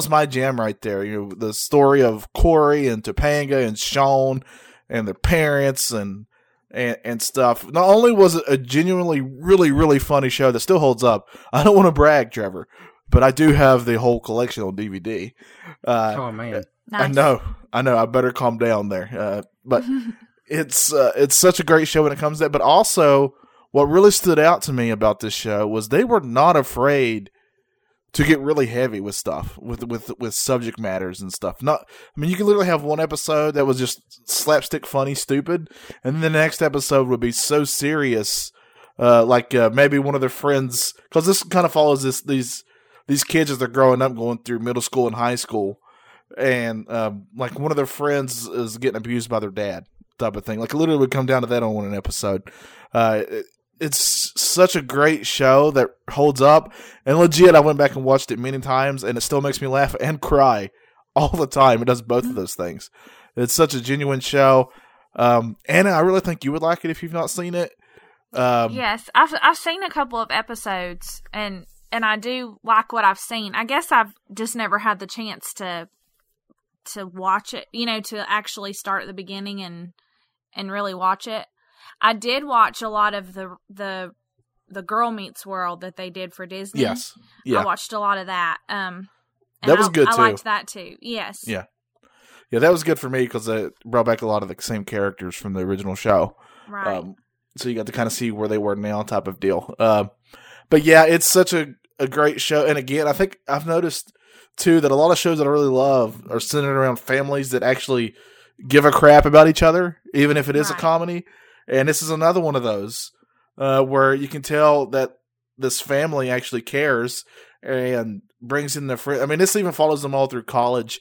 my jam right there. You know, the story of Corey and Topanga and Sean and their parents and stuff. Not only was it a genuinely really, really funny show that still holds up, I don't want to brag, Trevor, but I do have the whole collection on DVD. Oh man, nice. I know. I better calm down there. But it's such a great show when it comes to that. But also, what really stood out to me about this show was they were not afraid to get really heavy with stuff, with subject matters and stuff. You can literally have one episode that was just slapstick, funny, stupid, and then the next episode would be so serious, like maybe one of their friends, because this kind of follows these kids as they're growing up, going through middle school and high school, and like one of their friends is getting abused by their dad, type of thing. Like literally would come down to that on an episode. It's such a great show that holds up, and legit, I went back and watched it many times, and it still makes me laugh and cry all the time. It does both of those things. It's such a genuine show. Anna, I really think you would like it if you've not seen it. Yes, I've seen a couple of episodes, and I do like what I've seen. I guess I've just never had the chance to watch it, you know, to actually start at the beginning and really watch it. I did watch a lot of the Girl Meets World that they did for Disney. Yes. Yeah. I watched a lot of that. That was good, too. I liked that, too. Yes. Yeah. Yeah, that was good for me because it brought back a lot of the same characters from the original show. Right. So you got to kind of see where they were now type of deal. But, yeah, it's such a great show. And, again, I think I've noticed, too, that a lot of shows that I really love are centered around families that actually give a crap about each other, even if it is a comedy. And this is another one of those where you can tell that this family actually cares and brings in their friends. I mean, this even follows them all through college,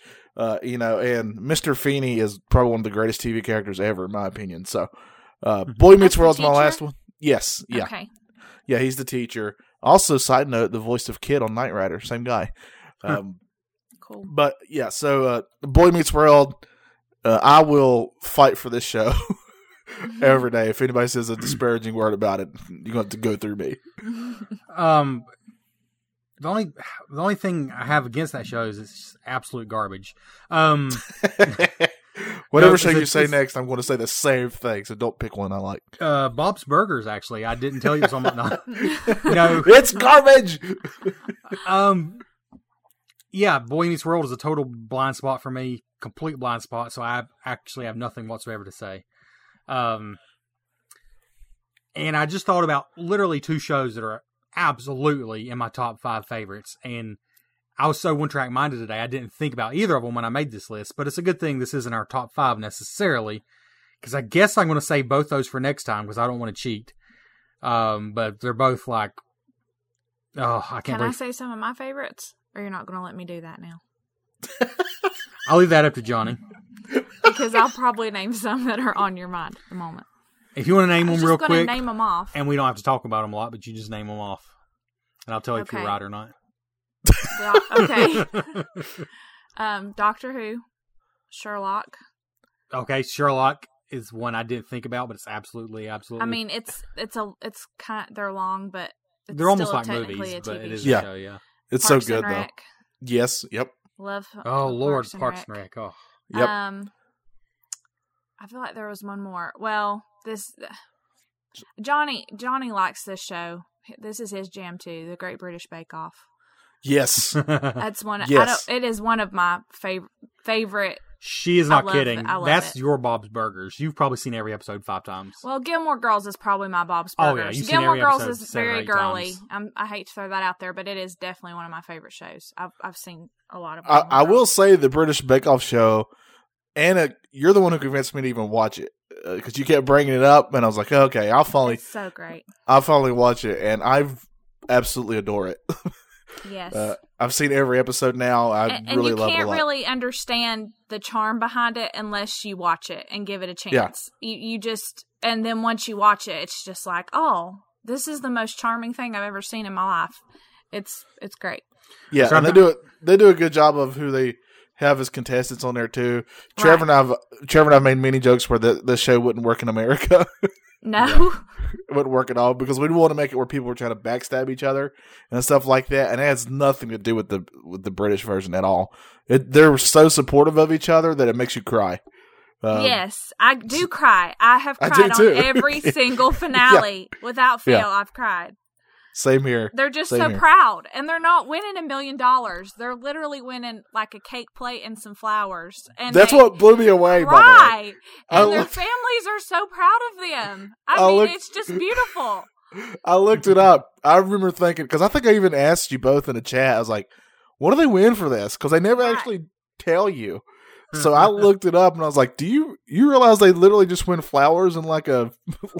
you know, and Mr. Feeney is probably one of the greatest TV characters ever, in my opinion. So Boy Meets World's my last one. Yes. Yeah. Okay. Yeah, he's the teacher. Also, side note, the voice of Kid on Knight Rider, same guy. cool. But yeah, so Boy Meets World, I will fight for this show every day. If anybody says a disparaging word about it, you're gonna have to go through me. The only thing I have against that show is it's absolute garbage. Whatever show you say next, I'm going to say the same thing. So don't pick one I like. Bob's Burgers, actually. I didn't tell you something. No, it's garbage. Yeah, Boy Meets World is a total blind spot for me. Complete blind spot. So I actually have nothing whatsoever to say. And I just thought about literally two shows that are absolutely in my top five favorites. And I was so one-track minded today, I didn't think about either of them when I made this list, but it's a good thing this isn't our top five necessarily, because I guess I'm going to save both those for next time, because I don't want to cheat. But they're both like, oh, I can't. Can I say some of my favorites, or you're not going to let me do that now? I'll leave that up to Johnny. Because I'll probably name some that are on your mind at the moment. If you want to name them real quick, name them off. And we don't have to talk about them a lot, but you just name them off. And I'll tell you if you're right or not. Okay. Doctor Who, Sherlock. Okay, Sherlock is one I didn't think about, but it's absolutely. I mean, it's kind of, they're long, but it's they're almost still like movies, a TV but it is show. A show. Yeah, it's Parks so good though. Yes, yep. Love. Oh Lord, Parks and Rec. Oh, yep. I feel like there was one more. Well, this Johnny likes this show. This is his jam too. The Great British Bake Off. Yes, that's one. Yes. It is one of my favorite. She is not kidding. That's your Bob's Burgers. You've probably seen every episode 5 times. Well, Gilmore Girls is probably my Bob's Burgers. Oh yeah, you've Gilmore seen every Girls episode is very girly. I hate to throw that out there, but it is definitely one of my favorite shows. I've seen a lot of. I will say the British Bake Off show, Anna, you're the one who convinced me to even watch it because you kept bringing it up, and I was like, okay, I'll finally. It's so great. I'll finally watch it, and I absolutely adore it. Yes, I've seen every episode now. I really love it. And you can't really understand the charm behind it unless you watch it and give it a chance. Yeah. You just, and then once you watch it, it's just like, oh, this is the most charming thing I've ever seen in my life. It's great. Yeah, so and they do a good job of who they have as contestants on there too. Trevor right. Trevor and I've made many jokes where the show wouldn't work in America. No. Yeah. It wouldn't work at all because we want to make it where people were trying to backstab each other and stuff like that, and it has nothing to do with the British version at all. They're so supportive of each other that it makes you cry. Yes, I do cry. I have cried on every single finale. Yeah. Without fail, yeah. I've cried. Same here. They're just proud, and they're not winning $1 million. They're literally winning like a cake plate and some flowers. And that's what blew me away. By the way. And their families are so proud of them. I mean, it's just beautiful. I looked it up. I remember thinking because I think I even asked you both in the chat. I was like, "What do they win for this?" Because they never actually tell you. So I looked it up and I was like, "Do you realize they literally just win flowers and like a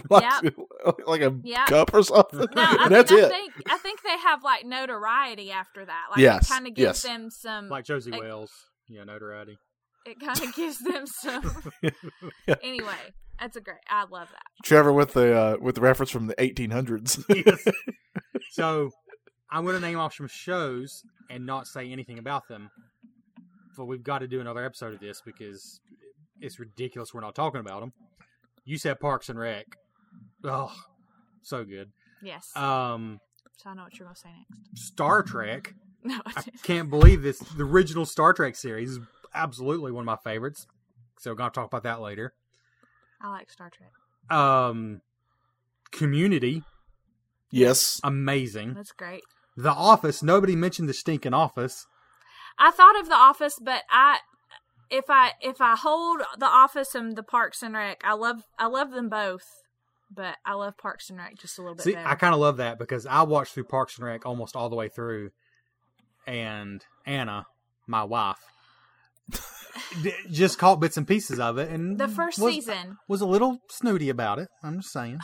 cup or something?" No, and that's it. I think they have like notoriety after that. Like it kind of gives them some like Josie Wales, notoriety. It kind of gives them some. Anyway, that's I love that. Trevor with the reference from the 1800s. Yes. So I'm going to name off some shows and not say anything about them. But we've got to do another episode of this because it's ridiculous we're not talking about them. You said Parks and Rec. Oh, so good. Yes. So I know what you're going to say next. Star Trek. No, I can't believe this. The original Star Trek series is absolutely one of my favorites. So we're going to talk about that later. I like Star Trek. Community. Yes. Amazing. That's great. The Office. Nobody mentioned the stinking Office. I thought of The Office, but if I hold The Office and the Parks and Rec, I love them both, but I love Parks and Rec just a little bit better. I kind of love that because I watched through Parks and Rec almost all the way through, and Anna, my wife, just caught bits and pieces of it, and the first season was a little snooty about it. I'm just saying.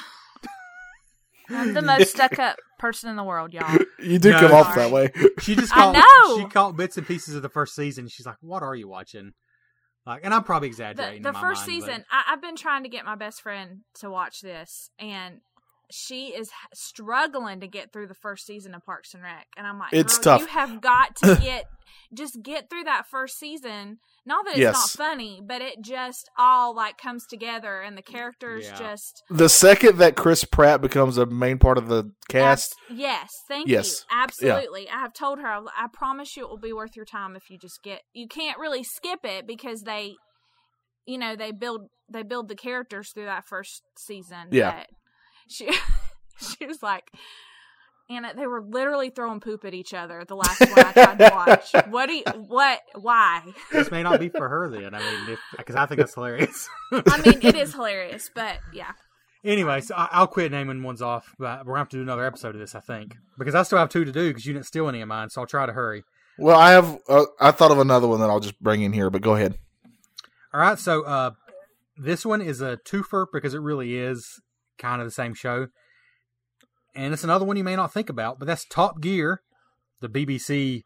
I'm the most stuck-up person in the world, y'all. You do come off that way. She just caught bits and pieces of the first season. She's like, "What are you watching?" Like, and I'm probably exaggerating. The first season, I've been trying to get my best friend to watch this, and she is struggling to get through the first season of Parks and Rec. And I'm like, it's tough. You have got to get through that first season. Not that it's not funny, but it just all like comes together and the characters just... The second that Chris Pratt becomes a main part of the cast... Thank you. Absolutely. Yeah. I have told her, I promise you it will be worth your time if you just get... You can't really skip it because they... You know, they build the characters through that first season. Yeah. But she was like, Anna, they were literally throwing poop at each other the last one I tried to watch. Why? This may not be for her then. I mean, because I think it's hilarious. I mean, it is hilarious, but yeah. Anyway, so I'll quit naming ones off, but we're going to have to do another episode of this, I think. Because I still have two to do because you didn't steal any of mine, so I'll try to hurry. Well, I have, I thought of another one that I'll just bring in here, but go ahead. All right, so this one is a twofer because it really is kind of the same show. And it's another one you may not think about, but that's Top Gear, the BBC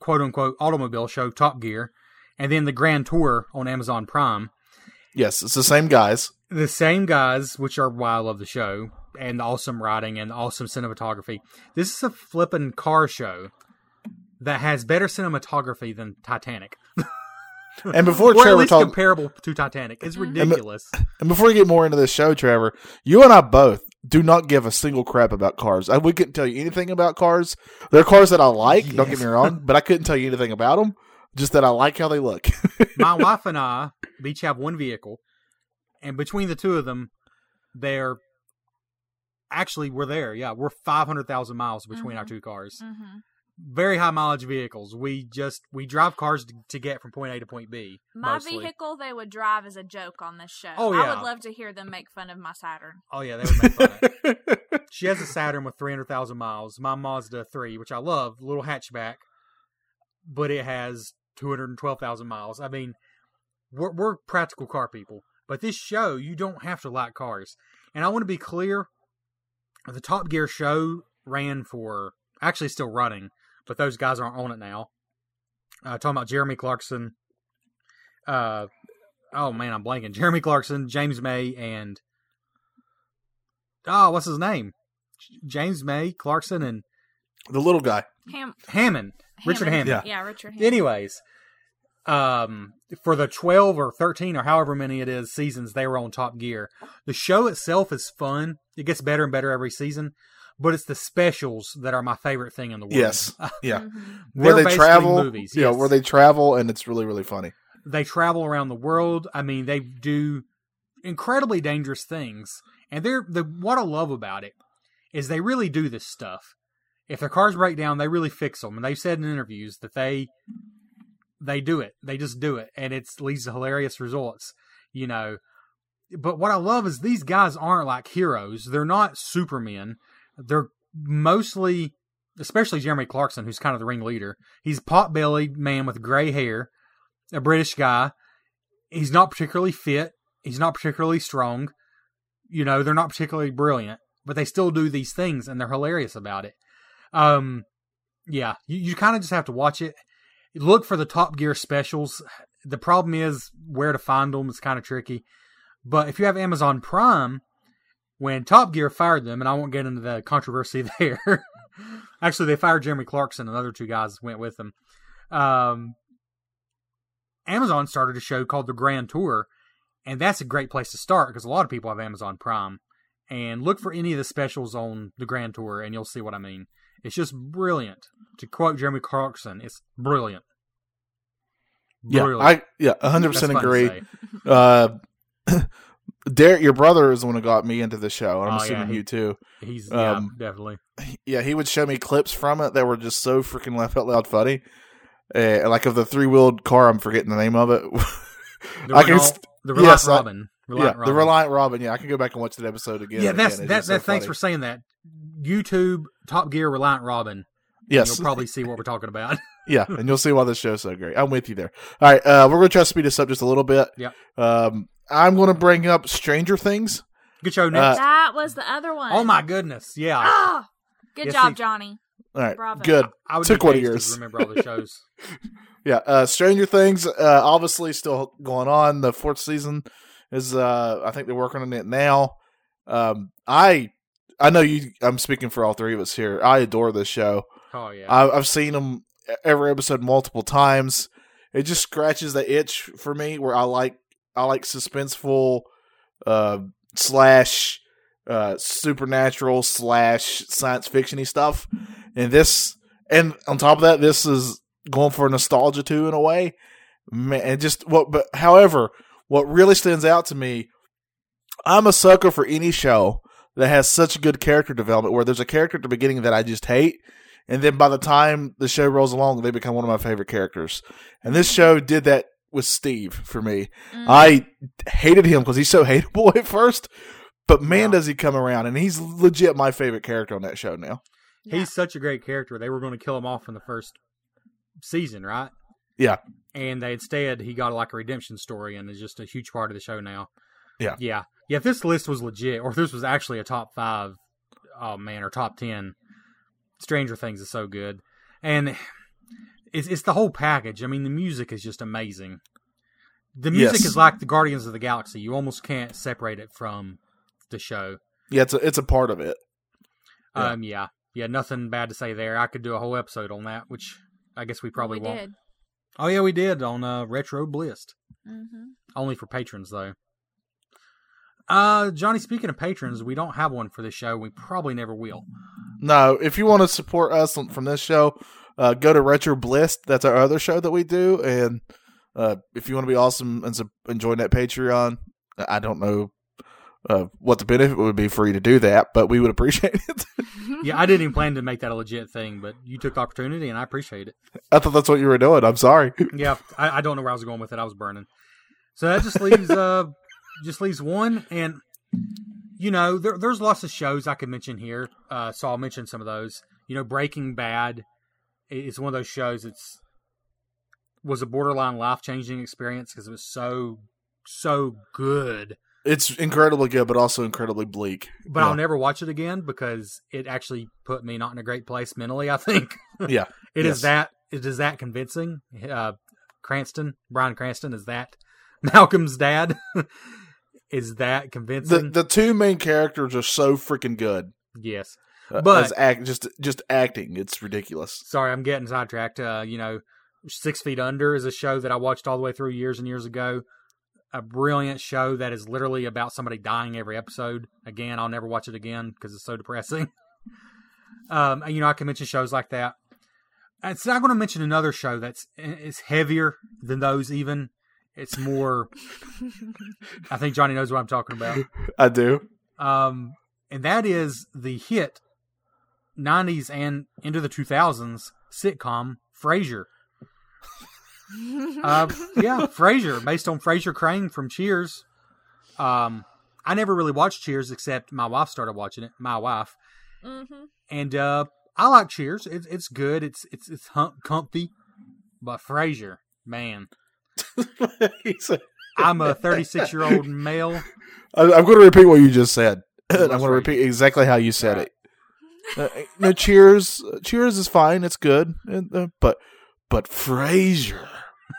quote-unquote automobile show, Top Gear, and then The Grand Tour on Amazon Prime. Yes, it's the same guys. The same guys, which are why I love the show, and the awesome writing and the awesome cinematography. This is a flippin' car show that has better cinematography than Titanic. And before Trevor, at least comparable to Titanic, it's ridiculous. And before we get more into this show, Trevor, you and I both do not give a single crap about cars. We couldn't tell you anything about cars. They're cars that I like. Yes. Don't get me wrong, but I couldn't tell you anything about them. Just that I like how they look. My wife and I each have one vehicle, and between the two of them, they're actually we're there. Yeah, we're 500,000 miles between our two cars. Mm-hmm. Very high mileage vehicles. We drive cars to get from point A to point B. My vehicle they would drive as a joke on this show. Oh, yeah. I would love to hear them make fun of my Saturn. Oh yeah, they would make fun of it. She has a Saturn with 300,000 miles. My Mazda 3, which I love, little hatchback, but it has 212,000 miles. I mean, we're practical car people, but this show you don't have to like cars. And I want to be clear: the Top Gear show ran for actually still running. But those guys aren't on it now. Talking about Jeremy Clarkson. Oh, man, I'm blanking. Jeremy Clarkson, James May, and... Oh, what's his name? James May, Clarkson, and... The little guy. Hammond. Richard Hammond. Yeah, Richard Hammond. Anyways, for the 12 or 13 or however many it is seasons, they were on Top Gear. The show itself is fun. It gets better and better every season. But it's the specials that are my favorite thing in the world. Yes, yeah. Where they travel, movies, yeah. Yes. Where they travel, and it's really, really funny. They travel around the world. I mean, they do incredibly dangerous things, and what I love about it is they really do this stuff. If their cars break down, they really fix them, and they've said in interviews that they do it. They just do it, and it leads to hilarious results. You know, but what I love is these guys aren't like heroes. They're not supermen. They're mostly, especially Jeremy Clarkson, who's kind of the ringleader. He's a pot-bellied man with gray hair, a British guy. He's not particularly fit. He's not particularly strong. You know, they're not particularly brilliant, but they still do these things, and they're hilarious about it. Yeah, you kind of just have to watch it. Look for the Top Gear specials. The problem is where to find them. It's kind of tricky. But if you have Amazon Prime... When Top Gear fired them, and I won't get into the controversy there. Actually, they fired Jeremy Clarkson, and the other two guys went with them. Amazon started a show called The Grand Tour, and that's a great place to start because a lot of people have Amazon Prime. And look for any of the specials on The Grand Tour, and you'll see what I mean. It's just brilliant. To quote Jeremy Clarkson, it's brilliant. Yeah, 100% agree. Derek, your brother is the one who got me into the show, and I'm assuming you too. He's yeah, definitely. Yeah, he would show me clips from it that were just so freaking laugh out loud funny. Like of the 3-wheeled car, I'm forgetting the name of it. The Reliant Robin. Yeah, I can go back and watch that episode again. Yeah, thanks for saying that. YouTube Top Gear Reliant Robin. Yes, you'll probably see what we're talking about. Yeah, and you'll see why this show's so great. I'm with you there. All right, we're going to try to speed this up just a little bit. Yeah. I'm going to bring up Stranger Things. Good show, Nick. That was the other one. Oh, my goodness. Yeah. Oh, good job, Johnny. All right. Bravo. Good. I would took one of yours. Remember all the shows. Yeah. Stranger Things, obviously still going on. The 4th season is, I think they're working on it now. I I know you. I'm speaking for all three of us here. I adore this show. Oh yeah, I've seen them every episode multiple times. It just scratches the itch for me where I like suspenseful slash supernatural slash science fiction-y stuff. And this, and on top of that, this is going for nostalgia too in a way. Man, and just what, but however, what really stands out to me, I'm a sucker for any show that has such good character development where there's a character at the beginning that I just hate. And then by the time the show rolls along, they become one of my favorite characters. And this show did that with Steve for me. Mm. I hated him because he's so hateable at first, but man, does he come around, and he's legit my favorite character on that show now. Yeah. He's such a great character. They were going to kill him off in the first season, right? Yeah. And they instead, he got like a redemption story, and is just a huge part of the show now. Yeah. Yeah. Yeah. If this list was legit, or if this was actually a top 5, oh man, or top 10, Stranger Things is so good, and it's the whole package. I mean, the music is just amazing. The music is like the Guardians of the Galaxy. You almost can't separate it from the show. Yeah, it's a part of it. Yeah. Yeah, nothing bad to say there. I could do a whole episode on that, which I guess we probably won't. Did. Oh yeah, we did on RetroBliss. Mm-hmm. Only for patrons though. Johnny, speaking of patrons, we don't have one for this show. We probably never will. No, if you want to support us from this show, go to RetroBliss. That's our other show that we do. And if you want to be awesome and join that Patreon, I don't know what the benefit would be for you to do that, but we would appreciate it. Yeah, I didn't even plan to make that a legit thing, but you took the opportunity, and I appreciate it. I thought that's what you were doing. I'm sorry. Yeah, I don't know where I was going with it. I was burning. So that just leaves... just leaves one, and you know there's lots of shows I could mention here, so I'll mention some of those. You know, Breaking Bad is one of those shows that's was a borderline life-changing experience because it was so good. It's incredibly good, but also incredibly bleak. But yeah. I'll never watch it again because it actually put me not in a great place mentally, I think. Yeah, it is that convincing. Bryan Cranston is that Malcolm's dad. Is that convincing? The two main characters are so freaking good. Yes, but just acting, it's ridiculous. Sorry, I'm getting sidetracked. 6 Feet Under is a show that I watched all the way through years and years ago. A brilliant show that is literally about somebody dying every episode. Again, I'll never watch it again because it's so depressing. I can mention shows like that. It's not going to mention another show that's heavier than those even. It's more, I think Johnny knows what I'm talking about. I do. And that is the hit 90s and into the 2000s sitcom Frasier. Frasier, based on Frasier Crane from Cheers. I never really watched Cheers except my wife started watching it, Mm-hmm. And I like Cheers. It's good. It's comfy. But Frasier, man. I'm a 36-year-old male. I'm going to repeat what you just said. I'm going to repeat exactly how you said it. No, Cheers is fine. It's good, but Frasier.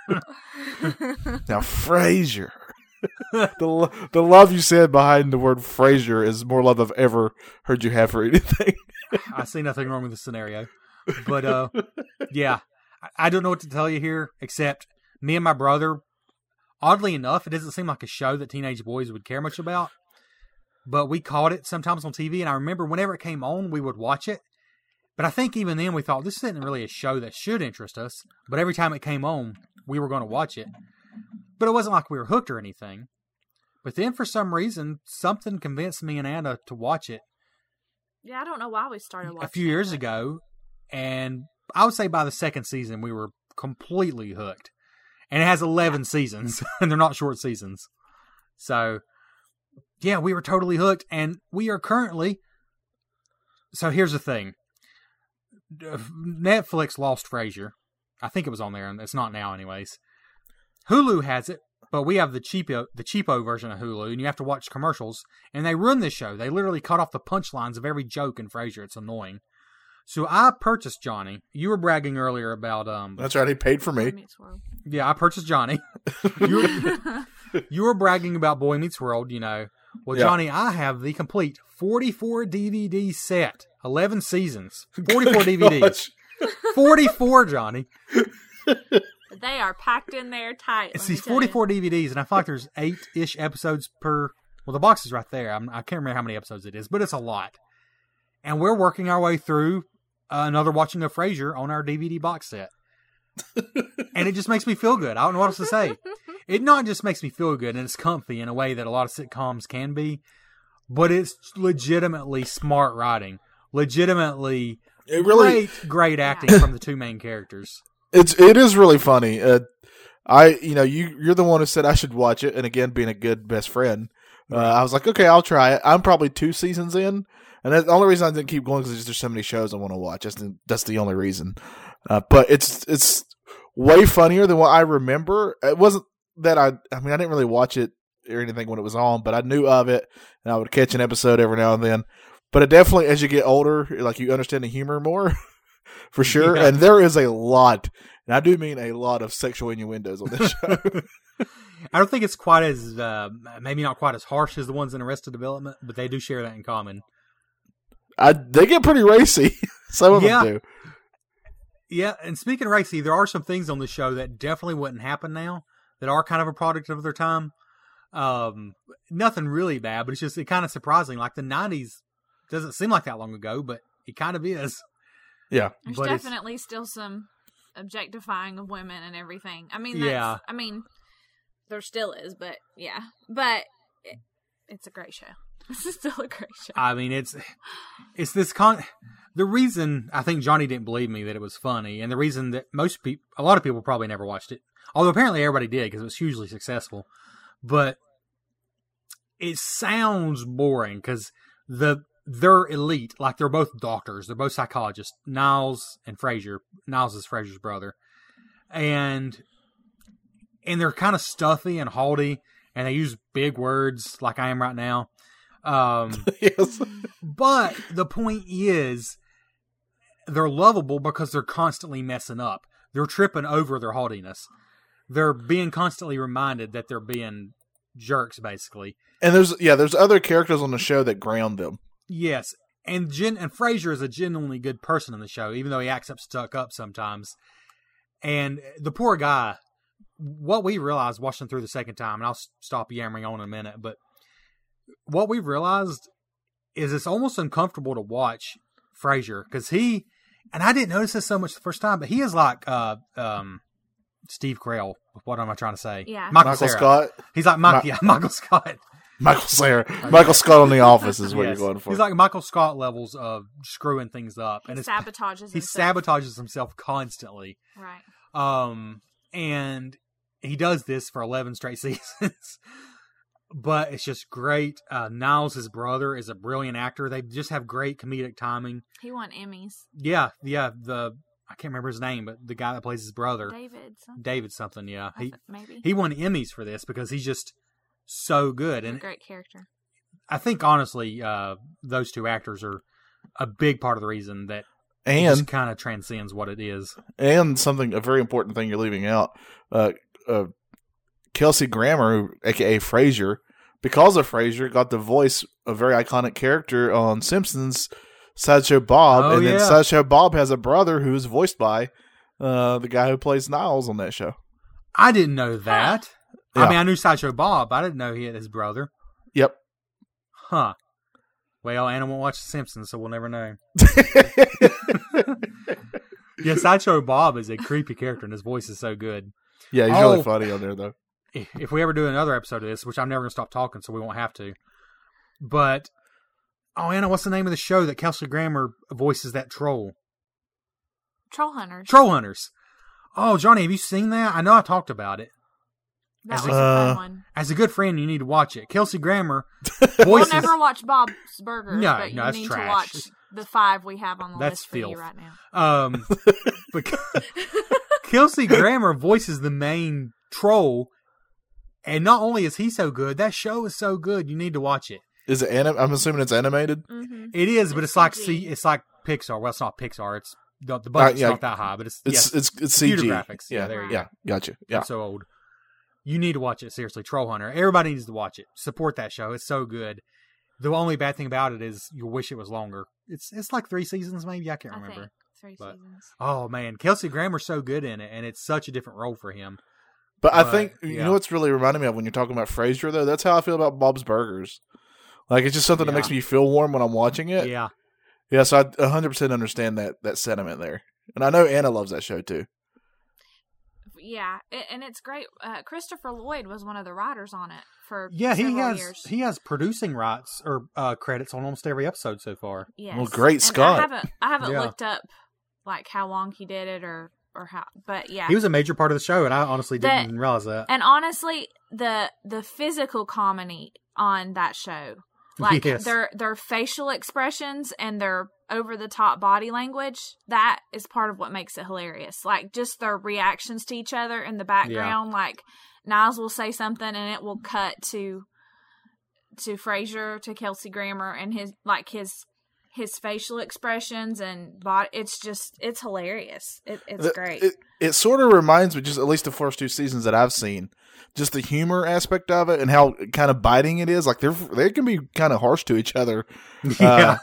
Now Frasier, the love you said behind the word Frasier is more love I've ever heard you have for anything. I see nothing wrong with the scenario, but I don't know what to tell you here except. Me and my brother, oddly enough, it doesn't seem like a show that teenage boys would care much about, but we caught it sometimes on TV, and I remember whenever it came on, we would watch it, but I think even then we thought, this isn't really a show that should interest us, but every time it came on, we were going to watch it, but it wasn't like we were hooked or anything, but then for some reason, something convinced me and Anna to watch it. Yeah, I don't know why we started watching it. A few years ago, and I would say by the second season, we were completely hooked. And it has 11 seasons, and they're not short seasons. So, yeah, we were totally hooked, and we are currently... So here's the thing. Netflix lost Frasier. I think it was on there, and it's not now anyways. Hulu has it, but we have the cheapo version of Hulu, and you have to watch commercials. And they ruin this show. They literally cut off the punchlines of every joke in Frasier. It's annoying. So I purchased Johnny. You were bragging earlier about... That's right, he paid for me. Yeah, I purchased Johnny. You were bragging about Boy Meets World, Well, Johnny, I have the complete 44 DVD set, 11 seasons, 44 DVDs. 44, Johnny. They are packed in there tight. It's these 44 DVDs, and I feel like there's 8-ish episodes per... Well, the box is right there. I can't remember how many episodes it is, but it's a lot. And we're working our way through another Watching of Frasier on our DVD box set. And it just makes me feel good. I don't know what else to say. It not just makes me feel good, and it's comfy in a way that a lot of sitcoms can be, but it's legitimately smart writing. Legitimately great acting from the two main characters. It is really funny. You're the one who said I should watch it, and again, being a good best friend, I was like, okay, I'll try it. I'm probably 2 seasons in, and that's the only reason I didn't keep going because there's so many shows I want to watch. That's the only reason. But it's way funnier than what I remember. It wasn't that I didn't really watch it or anything when it was on, but I knew of it, and I would catch an episode every now and then. But it definitely, as you get older, like you understand the humor more. For sure, yeah. And there is a lot, and I do mean a lot of sexual innuendos on this show. I don't think it's quite as, maybe not quite as harsh as the ones in Arrested Development, but they do share that in common. They get pretty racy. Some of them do. Yeah, and speaking of racy, there are some things on the show that definitely wouldn't happen now that are kind of a product of their time. Nothing really bad, but it's just kind of surprising. Like the 90s doesn't seem like that long ago, but it kind of is. Yeah. There's definitely still some objectifying of women and everything. I mean, there still is, but yeah. But it's a great show. This is still a great show. I mean, it's this the reason I think Johnny didn't believe me that it was funny, and the reason that a lot of people probably never watched it, although apparently everybody did because it was hugely successful, but it sounds boring because they're elite. Like, they're both doctors. They're both psychologists. Niles and Frasier. Niles is Frasier's brother. And they're kind of stuffy and haughty, and they use big words like I am right now. Yes. But the point is, they're lovable because they're constantly messing up. They're tripping over their haughtiness. They're being constantly reminded that they're being jerks, basically. And there's other characters on the show that ground them. Yes, and Frasier is a genuinely good person in the show, even though he acts up stuck up sometimes. And the poor guy, what we realized watching through the second time, and I'll stop yammering on in a minute, but what we realized is it's almost uncomfortable to watch Frasier, because and I didn't notice this so much the first time, but he is like Steve Carell. What am I trying to say? Yeah, Michael Scott. He's like Michael Scott. Michael Cera. Michael Scott on The Office is what you're going for. He's like Michael Scott levels of screwing things up. And he sabotages himself constantly. Right. And he does this for 11 straight seasons. But it's just great. Niles, his brother, is a brilliant actor. They just have great comedic timing. He won Emmys. Yeah. I can't remember his name, but the guy that plays his brother. David something, yeah. He won Emmys for this because he's just... so good. And great character. I think, honestly, those two actors are a big part of the reason that it just kind of transcends what it is. And a very important thing you're leaving out, Kelsey Grammer, a.k.a. Frasier, because of Frasier, got the voice of a very iconic character on Simpsons, Sideshow Bob. Oh, and then Sideshow Bob has a brother who's voiced by the guy who plays Niles on that show. I didn't know that. Yeah. I mean, I knew Sideshow Bob. I didn't know he had his brother. Yep. Huh. Well, Anna won't watch The Simpsons, so we'll never know. Yeah, Sideshow Bob is a creepy character, and his voice is so good. Yeah, he's really funny on there, though. If we ever do another episode of this, which I'm never going to stop talking, so we won't have to. But, Anna, what's the name of the show that Kelsey Grammer voices that troll? Troll Hunters. Oh, Johnny, have you seen that? I know I talked about it. That was a fun one. As a good friend, you need to watch it. Kelsey Grammer voices... We'll never watch Bob's Burgers, but you need to watch the 5 we have on the list for you right now. But Kelsey Grammer voices the main troll, and not only is he so good, that show is so good, you need to watch it. Is it I'm assuming it's animated? Mm-hmm. It is, but it's like Pixar. Well, it's not Pixar. It's the budget's not that high, but it's CG graphics. Yeah, there you go. Yeah, gotcha. Yeah. I'm so old. You need to watch it. Seriously, Troll Hunter. Everybody needs to watch it. Support that show. It's so good. The only bad thing about it is you wish it was longer. It's like 3 seasons, maybe. I can't remember. 3 seasons. Oh man, Kelsey Grammer's so good in it, and it's such a different role for him. But I think you know what's really reminding me of when you're talking about Frasier, though. That's how I feel about Bob's Burgers. Like it's just something that makes me feel warm when I'm watching it. Yeah. Yeah, so I 100% understand that sentiment there. And I know Anna loves that show, too. Yeah, and it's great. Christopher Lloyd was one of the writers on it for several years. He has producing rights or credits on almost every episode so far. Yes. Well, great Scott. I haven't looked up like how long he did it or how, but yeah. He was a major part of the show, and I honestly didn't realize that. And honestly, the physical comedy on that show, like their facial expressions and their over-the-top body language, that is part of what makes it hilarious. Like, just their reactions to each other in the background. Yeah. Like, Niles will say something, and it will cut to Frasier, to Kelsey Grammer, and his facial expressions and body. It's just, it's hilarious. It's great. It sort of reminds me, just at least the first 2 seasons that I've seen, just the humor aspect of it and how kind of biting it is. Like, they can be kind of harsh to each other. Yeah.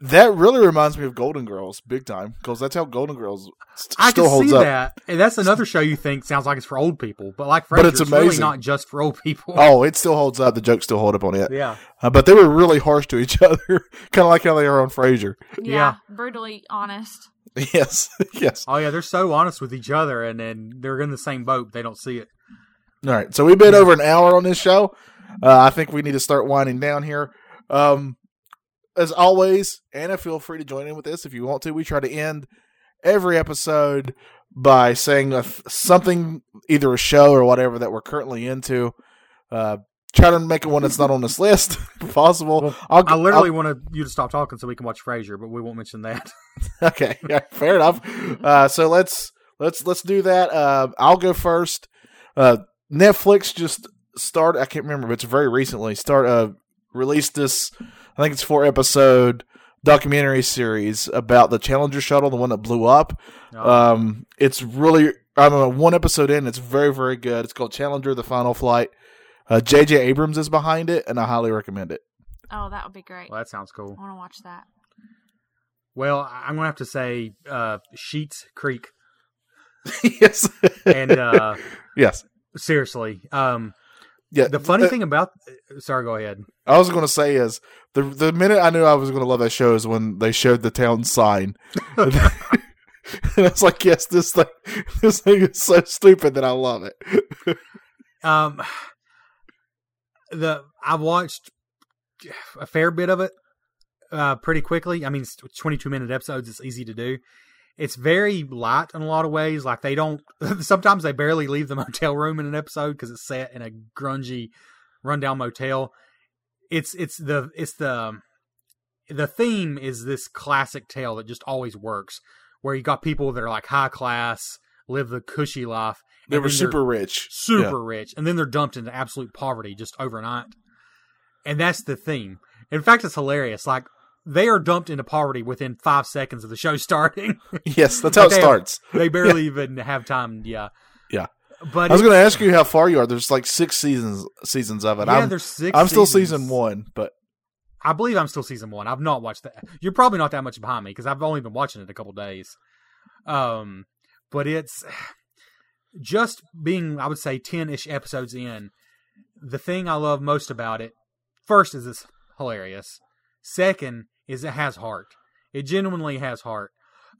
That really reminds me of Golden Girls, big time, because that's how Golden Girls still holds up. I can see that, and that's another show you think sounds like it's for old people, but like Frasier, it's really not just for old people. Oh, it still holds up. The jokes still hold up on it. Yeah, but they were really harsh to each other, kind of like how they are on Frasier. Yeah, brutally honest. Yes. Oh yeah, they're so honest with each other, and then they're in the same boat. They don't see it. All right, so we've been over an hour on this show. I think we need to start winding down here. As always, Anna, feel free to join in with this if you want to. We try to end every episode by saying something, either a show or whatever that we're currently into. Try to make it one that's not on this list, if possible. Well, I wanted you to stop talking so we can watch Frasier, but we won't mention that. Okay, yeah, fair enough. So let's do that. I'll go first. Netflix just started. I can't remember, but it's very recently released this. I think it's 4-episode documentary series about the Challenger shuttle, the one that blew up. Oh. It's really, I don't know, 1 episode in. It's very, very good. It's called Challenger, The Final Flight. J.J. Abrams is behind it, and I highly recommend it. Oh, that would be great. Well, that sounds cool. I want to watch that. Well, I'm going to have to say Sheets Creek. Yes. And yes. Seriously. Yeah, the funny thing about... Sorry, go ahead. I was going to say is, the minute I knew I was going to love that show is when they showed the town sign. And I was like, yes, this thing is so stupid that I love it. I watched a fair bit of it pretty quickly. I mean, it's 22-minute episodes. It's easy to do. It's very light in a lot of ways. Like sometimes they barely leave the motel room in an episode because it's set in a grungy, rundown motel. The theme is this classic tale that just always works, where you got people that are like high class, live the cushy life. They were super rich, and then they're dumped into absolute poverty just overnight. And that's the theme. In fact, it's hilarious. Like, they are dumped into poverty within 5 seconds of the show starting. Yes, that's how it starts. They barely even have time. Yeah. Yeah. But I was going to ask you how far you are. There's like 6 seasons of it. Yeah, there's 6 seasons. I'm still season 1, but... I believe I'm still season 1. I've not watched that. You're probably not that much behind me because I've only been watching it a couple days. But it's just being, I would say, 10-ish episodes in. The thing I love most about it, first, is it's hilarious. Second is it has heart. It genuinely has heart.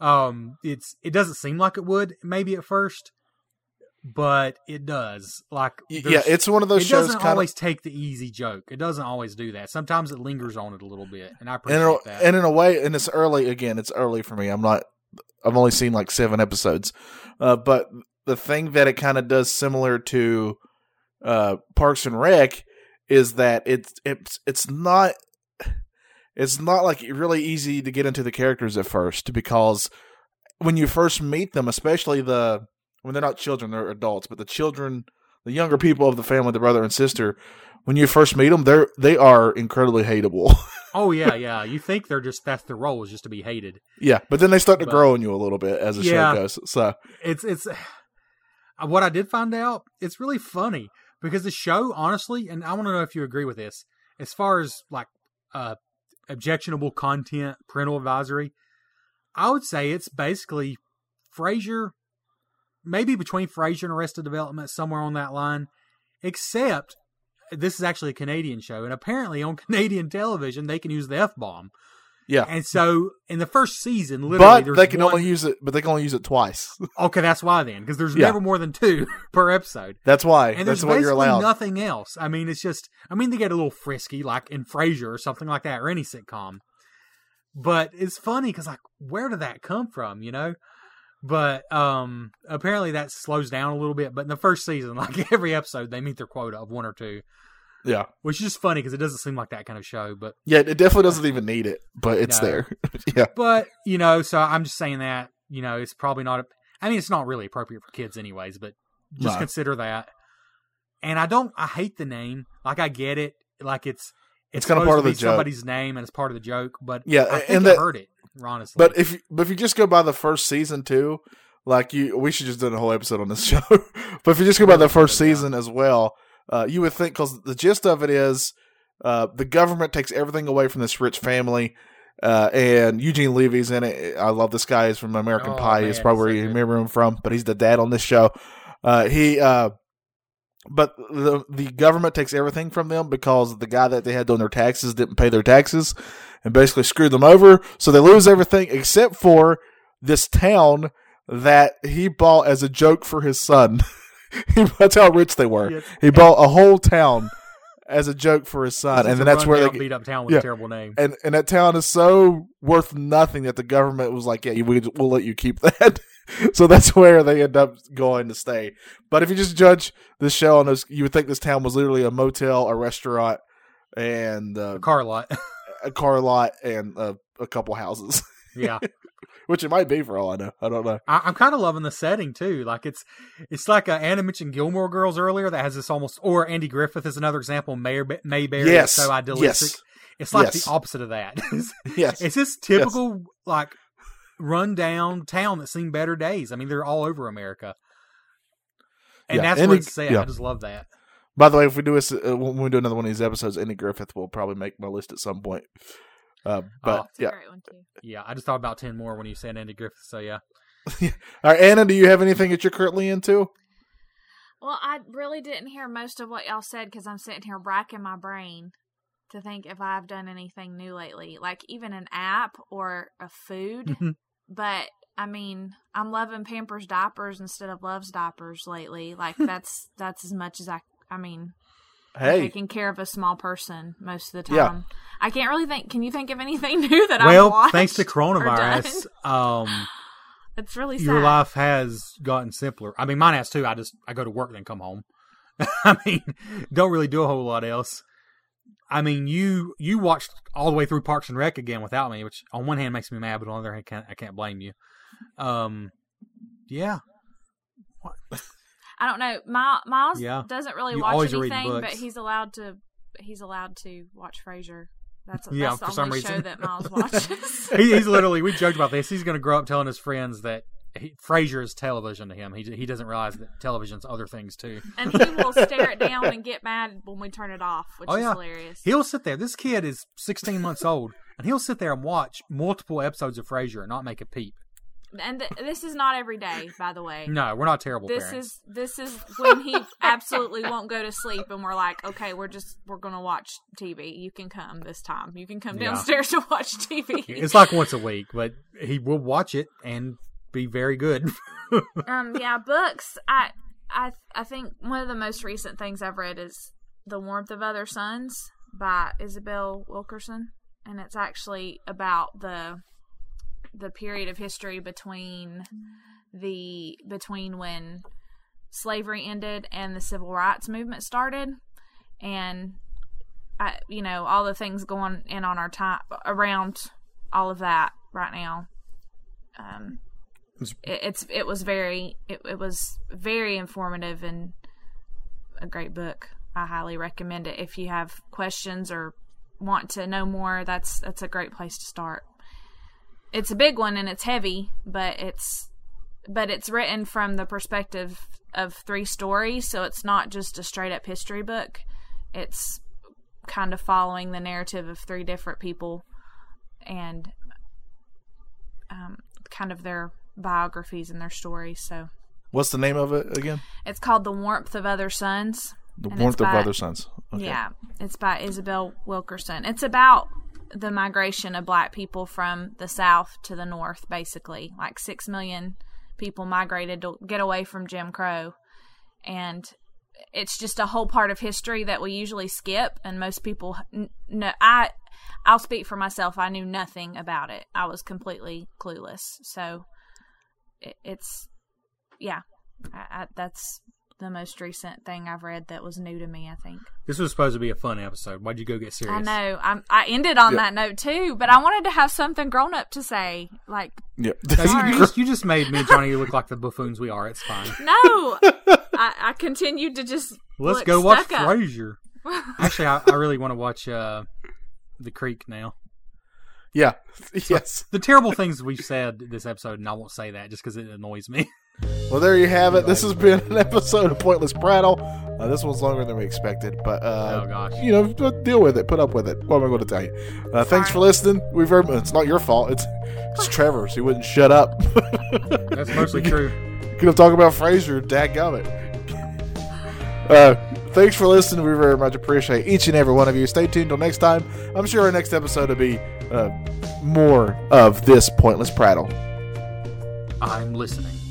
It doesn't seem like it would maybe at first, but it does. Like, yeah, it's one of those shows. It doesn't always take the easy joke. It doesn't always do that. Sometimes it lingers on it a little bit, and I appreciate that. And in a way, and it's early again. It's early for me. I've only seen like 7 episodes, but the thing that it kind of does similar to Parks and Rec is that it's not. It's not like really easy to get into the characters at first, because when you first meet them, especially when they're not children, they're adults, but the children, the younger people of the family, the brother and sister, when you first meet them, they are incredibly hateable. Oh yeah, yeah. You think that's their role, is just to be hated. Yeah, but then they start to grow on you a little bit as the show goes. So it's What I did find out, it's really funny because the show, honestly, and I want to know if you agree with this, as far as like objectionable content, parental advisory, I would say it's basically Frasier, maybe between Frasier and Arrested Development, somewhere on that line, except this is actually a Canadian show. And apparently on Canadian television, they can use the F-bomb. Yeah. And so in the first season, literally, but they can only use it, but they can only use it twice. Okay. That's why then, because there's never more than two per episode. That's why. And that's what you're allowed. Nothing else. I mean, it's just, I mean, they get a little frisky, like in Frasier or something like that, or any sitcom, but it's funny. Cause like, where did that come from? You know? But apparently that slows down a little bit. But in the first season, like every episode, they meet their quota of one or two. Yeah. Which is just funny because it doesn't seem like that kind of show. But yeah, it definitely doesn't even need it, but it's there. Yeah. But, you know, so I'm just saying that, you know, it's probably not, I mean, it's not really appropriate for kids anyways, but just consider that. And I hate the name. Like, I get it. Like, it's kind of part of the joke. Somebody's name and it's part of the joke. But yeah, I think I heard it. Honestly. But if you just go by the first season too, like we should just do a whole episode on this show. But if you just go by the first season as well, you would think, because the gist of it is the government takes everything away from this rich family, and Eugene Levy's in it. I love this guy. He's from American Pie. Man, it's probably where you remember him from. But he's the dad on this show. But the government takes everything from them because the guy that they had doing their taxes didn't pay their taxes and basically screwed them over. So they lose everything except for this town that he bought as a joke for his son. That's how rich they were. Yes. He bought a whole town as a joke for his son. And then that's where they beat up town with a terrible name. And that town is so worth nothing that the government was like, yeah, we'll let you keep that. So that's where they end up going to stay. But if you just judge this show on those, you would think this town was literally a motel, a restaurant, and a car lot, and a couple houses. Yeah, which it might be for all I know. I don't know. I'm kind of loving the setting too. Like it's like Anna mentioned Gilmore Girls earlier. That has this almost, or Andy Griffith is another example. Mayberry is so idealistic. Yes. It's like the opposite of that. Yes, it's this typical like run-down town that's seen better days. I mean, they're all over America, and that's what it's said. I just love that. By the way, if we do this, when we do another one of these episodes, Andy Griffith will probably make my list at some point. But yeah, yeah, I just thought about 10 more when you said Andy Griffith. So yeah. All right, Anna, do you have anything that you're currently into? Well, I really didn't hear most of what y'all said because I'm sitting here racking my brain to think if I've done anything new lately, like even an app or a food. But, I mean, I'm loving Pampers diapers instead of Love's diapers lately. Like, that's as much as I mean, taking care of a small person most of the time. Yeah. I can't really think. Can you think of anything new that I've watched? Well, thanks to coronavirus, it's really sad. Your life has gotten simpler. I mean, mine has too. I go to work then come home. I mean, don't really do a whole lot else. I mean, you watched all the way through Parks and Rec again without me, which on one hand makes me mad, but on the other hand, I can't blame you. Yeah. What? I don't know. Miles doesn't really watch anything, but he's allowed to watch Frasier. That's the only show that Miles watches. He's literally, we joked about this, he's going to grow up telling his friends that Frasier is television to him. He doesn't realize that television's other things too. And he will stare it down and get mad when we turn it off, which is hilarious. He'll sit there. This kid is 16 months old, and he'll sit there and watch multiple episodes of Frasier and not make a peep. And this is not every day, by the way. No, we're not terrible parents. This is when he absolutely won't go to sleep, and we're like, okay, we're gonna watch TV. You can come this time. You can come downstairs to watch TV. It's like once a week, but he will watch it and be very good. Books. I think one of the most recent things I've read is The Warmth of Other Suns by Isabel Wilkerson, and it's actually about the period of history between when slavery ended and the civil rights movement started, and all the things going in on our time around all of that right now. It was very informative and a great book. I highly recommend it. If you have questions or want to know more, that's a great place to start. It's a big one and it's heavy, but it's written from the perspective of three stories, so it's not just a straight-up history book. It's kind of following the narrative of three different people and kind of their biographies and their stories. So, what's the name of it again? It's called The Warmth of Other Suns. The Warmth of Other Suns. Okay. Yeah, it's by Isabel Wilkerson. It's about the migration of black people from the South to the North, basically. Like 6 million people migrated to get away from Jim Crow. And it's just a whole part of history that we usually skip, and most people know. I'll speak for myself. I knew nothing about it. I was completely clueless. So that's the most recent thing I've read that was new to me, I think. This was supposed to be a fun episode. Why'd you go get serious? I know. I ended on that note, too, but I wanted to have something grown-up to say. Like, you just made me and Johnny look like the buffoons we are. It's fine. No. I continued to just Let's go watch Frasier. Actually, I really want to watch The Creek now. Yeah. Yes. The terrible things we've said this episode, and I won't say that just because it annoys me. Well, there you have it. This has been an episode of Pointless Prattle. This one's longer than we expected, but you know, deal with it, put up with it. What am I going to tell you? Thanks for listening. It's not your fault. It's Trevor's. He wouldn't shut up. That's mostly true. Could have talked about Frasier. Dadgummit. Thanks for listening. We very much appreciate each and every one of you. Stay tuned till next time. I'm sure our next episode will be more of this Pointless Prattle. I'm listening.